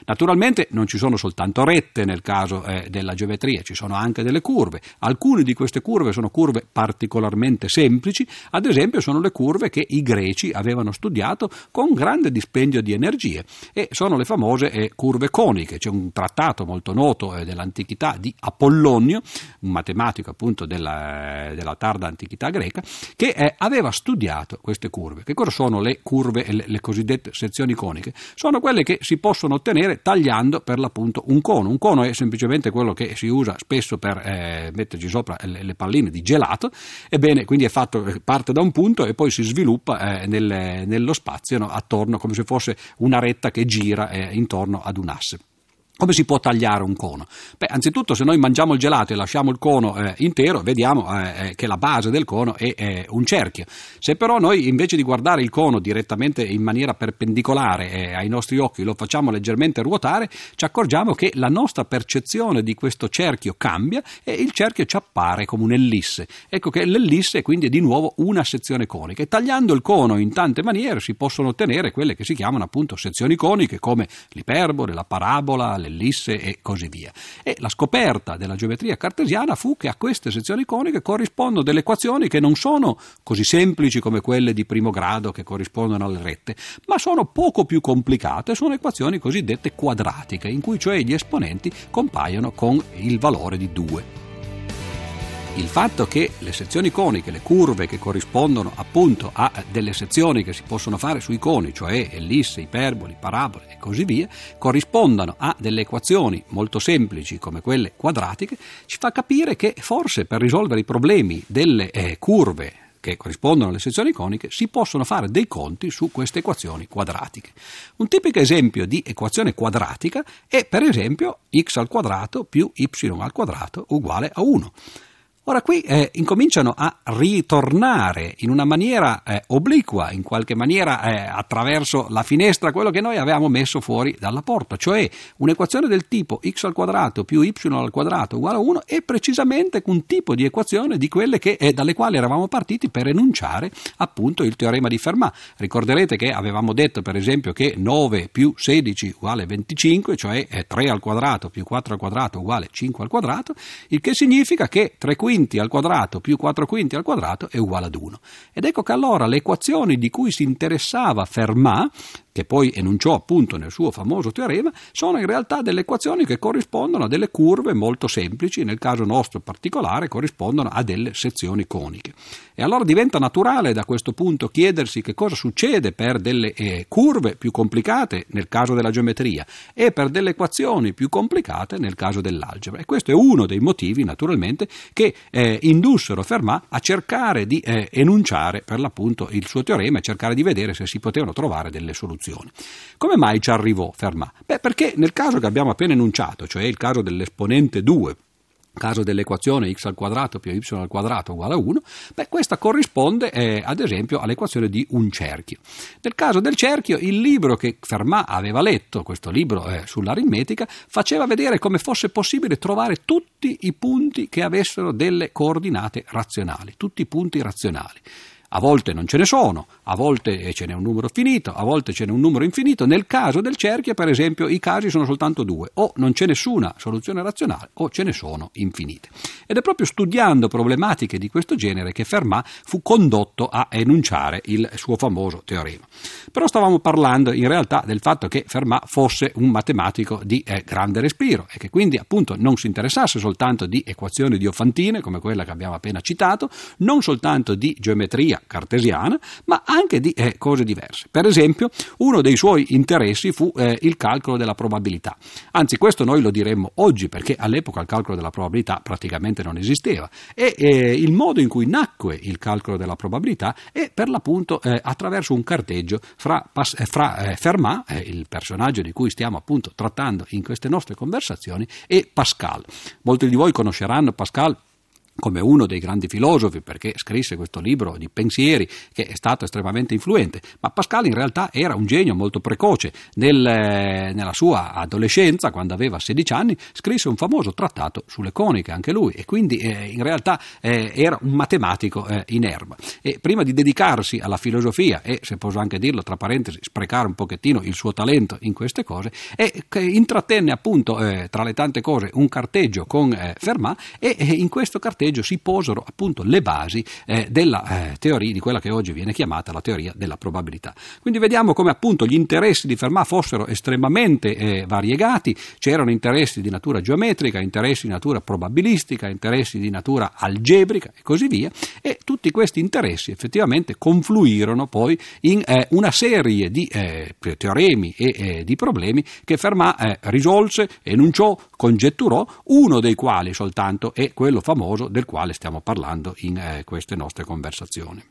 Naturalmente non ci sono soltanto rette nel caso della geometria, ci sono anche delle curve. Alcune di queste curve sono curve particolarmente semplici, ad esempio sono le curve che i greci avevano studiato con grande dispendio di energie, e sono le famose curve coniche. C'è un trattato molto noto dell'antichità di Apollonio, un matematico appunto della tarda antichità greca, che aveva studiato queste curve. Che cosa sono le curve, le cosiddette sezioni coniche? Sono quelle che si possono ottenere tagliando per l'appunto un cono. Un cono è semplicemente quello che si usa spesso per metterci sopra le palline di gelato. Ebbene, quindi è fatto, parte da un punto e poi si sviluppa nello spazio, no? Attorno, come se fosse una retta che gira intorno ad un asse. Come si può tagliare un cono? Anzitutto, se noi mangiamo il gelato e lasciamo il cono intero, vediamo che la base del cono è un cerchio. Se però noi invece di guardare il cono direttamente in maniera perpendicolare ai nostri occhi lo facciamo leggermente ruotare, ci accorgiamo che la nostra percezione di questo cerchio cambia e il cerchio ci appare come un'ellisse. Ecco che l'ellisse quindi è di nuovo una sezione conica, e tagliando il cono in tante maniere si possono ottenere quelle che si chiamano appunto sezioni coniche, come l'iperbole, la parabola, l'ellisse e così via. E la scoperta della geometria cartesiana fu che a queste sezioni coniche corrispondono delle equazioni che non sono così semplici come quelle di primo grado che corrispondono alle rette, ma sono poco più complicate, sono equazioni cosiddette quadratiche, in cui cioè gli esponenti compaiono con il valore di 2. Il fatto che le sezioni coniche, le curve che corrispondono appunto a delle sezioni che si possono fare sui coni, cioè ellisse, iperboli, parabole e così via, corrispondano a delle equazioni molto semplici come quelle quadratiche, ci fa capire che forse per risolvere i problemi delle curve che corrispondono alle sezioni coniche si possono fare dei conti su queste equazioni quadratiche. Un tipico esempio di equazione quadratica è per esempio x al quadrato più y al quadrato uguale a 1. Ora qui incominciano a ritornare in una maniera obliqua, in qualche maniera attraverso la finestra, quello che noi avevamo messo fuori dalla porta, cioè un'equazione del tipo x al quadrato più y al quadrato uguale a 1 è precisamente un tipo di equazione di quelle che, dalle quali eravamo partiti per enunciare appunto il teorema di Fermat. Ricorderete che avevamo detto per esempio che 9 più 16 uguale 25, cioè 3 al quadrato più 4 al quadrato uguale 5 al quadrato, il che significa che 3 quinti al quadrato più 4 quinti al quadrato è uguale ad 1. Ed ecco che allora le equazioni di cui si interessava Fermat, che poi enunciò appunto nel suo famoso teorema, sono in realtà delle equazioni che corrispondono a delle curve molto semplici, nel caso nostro particolare corrispondono a delle sezioni coniche. E allora diventa naturale da questo punto chiedersi che cosa succede per delle curve più complicate nel caso della geometria e per delle equazioni più complicate nel caso dell'algebra. E questo è uno dei motivi naturalmente che indussero Fermat a cercare di enunciare per l'appunto il suo teorema e cercare di vedere se si potevano trovare delle soluzioni. Come mai ci arrivò Fermat? Beh, perché nel caso che abbiamo appena enunciato, cioè il caso dell'esponente 2, caso dell'equazione x al quadrato più y al quadrato uguale a 1, beh, questa corrisponde ad esempio all'equazione di un cerchio. Nel caso del cerchio il libro che Fermat aveva letto, questo libro sull'aritmetica, faceva vedere come fosse possibile trovare tutti i punti che avessero delle coordinate razionali, tutti i punti razionali. A volte non ce ne sono, a volte ce n'è un numero finito, a volte ce n'è un numero infinito. Nel caso del cerchio, per esempio, i casi sono soltanto due: o non c'è nessuna soluzione razionale o ce ne sono infinite. Ed è proprio studiando problematiche di questo genere che Fermat fu condotto a enunciare il suo famoso teorema. Però stavamo parlando in realtà del fatto che Fermat fosse un matematico di grande respiro e che quindi appunto non si interessasse soltanto di equazioni diofantine come quella che abbiamo appena citato, non soltanto di geometria cartesiana, ma anche di cose diverse. Per esempio, uno dei suoi interessi fu il calcolo della probabilità. Anzi, questo noi lo diremmo oggi, perché all'epoca il calcolo della probabilità praticamente non esisteva, e il modo in cui nacque il calcolo della probabilità è per l'appunto attraverso un carteggio fra Fermat, il personaggio di cui stiamo appunto trattando in queste nostre conversazioni, e Pascal. Molti di voi conosceranno Pascal come uno dei grandi filosofi, perché scrisse questo libro di pensieri che è stato estremamente influente, ma Pascal in realtà era un genio molto precoce. Nella sua adolescenza, quando aveva 16 anni, scrisse un famoso trattato sulle coniche, anche lui, e quindi in realtà era un matematico in erba. E prima di dedicarsi alla filosofia, e se posso anche dirlo tra parentesi, sprecare un pochettino il suo talento in queste cose, intrattenne appunto tra le tante cose un carteggio con Fermat, e in questo carteggio si posero appunto le basi della teoria di quella che oggi viene chiamata la teoria della probabilità. Quindi vediamo come appunto gli interessi di Fermat fossero estremamente variegati. C'erano interessi di natura geometrica, interessi di natura probabilistica, interessi di natura algebrica e così via, e tutti questi interessi effettivamente confluirono poi in una serie di teoremi e di problemi che Fermat risolse, enunciò, congetturò, uno dei quali soltanto è quello famoso del quale stiamo parlando in queste nostre conversazioni.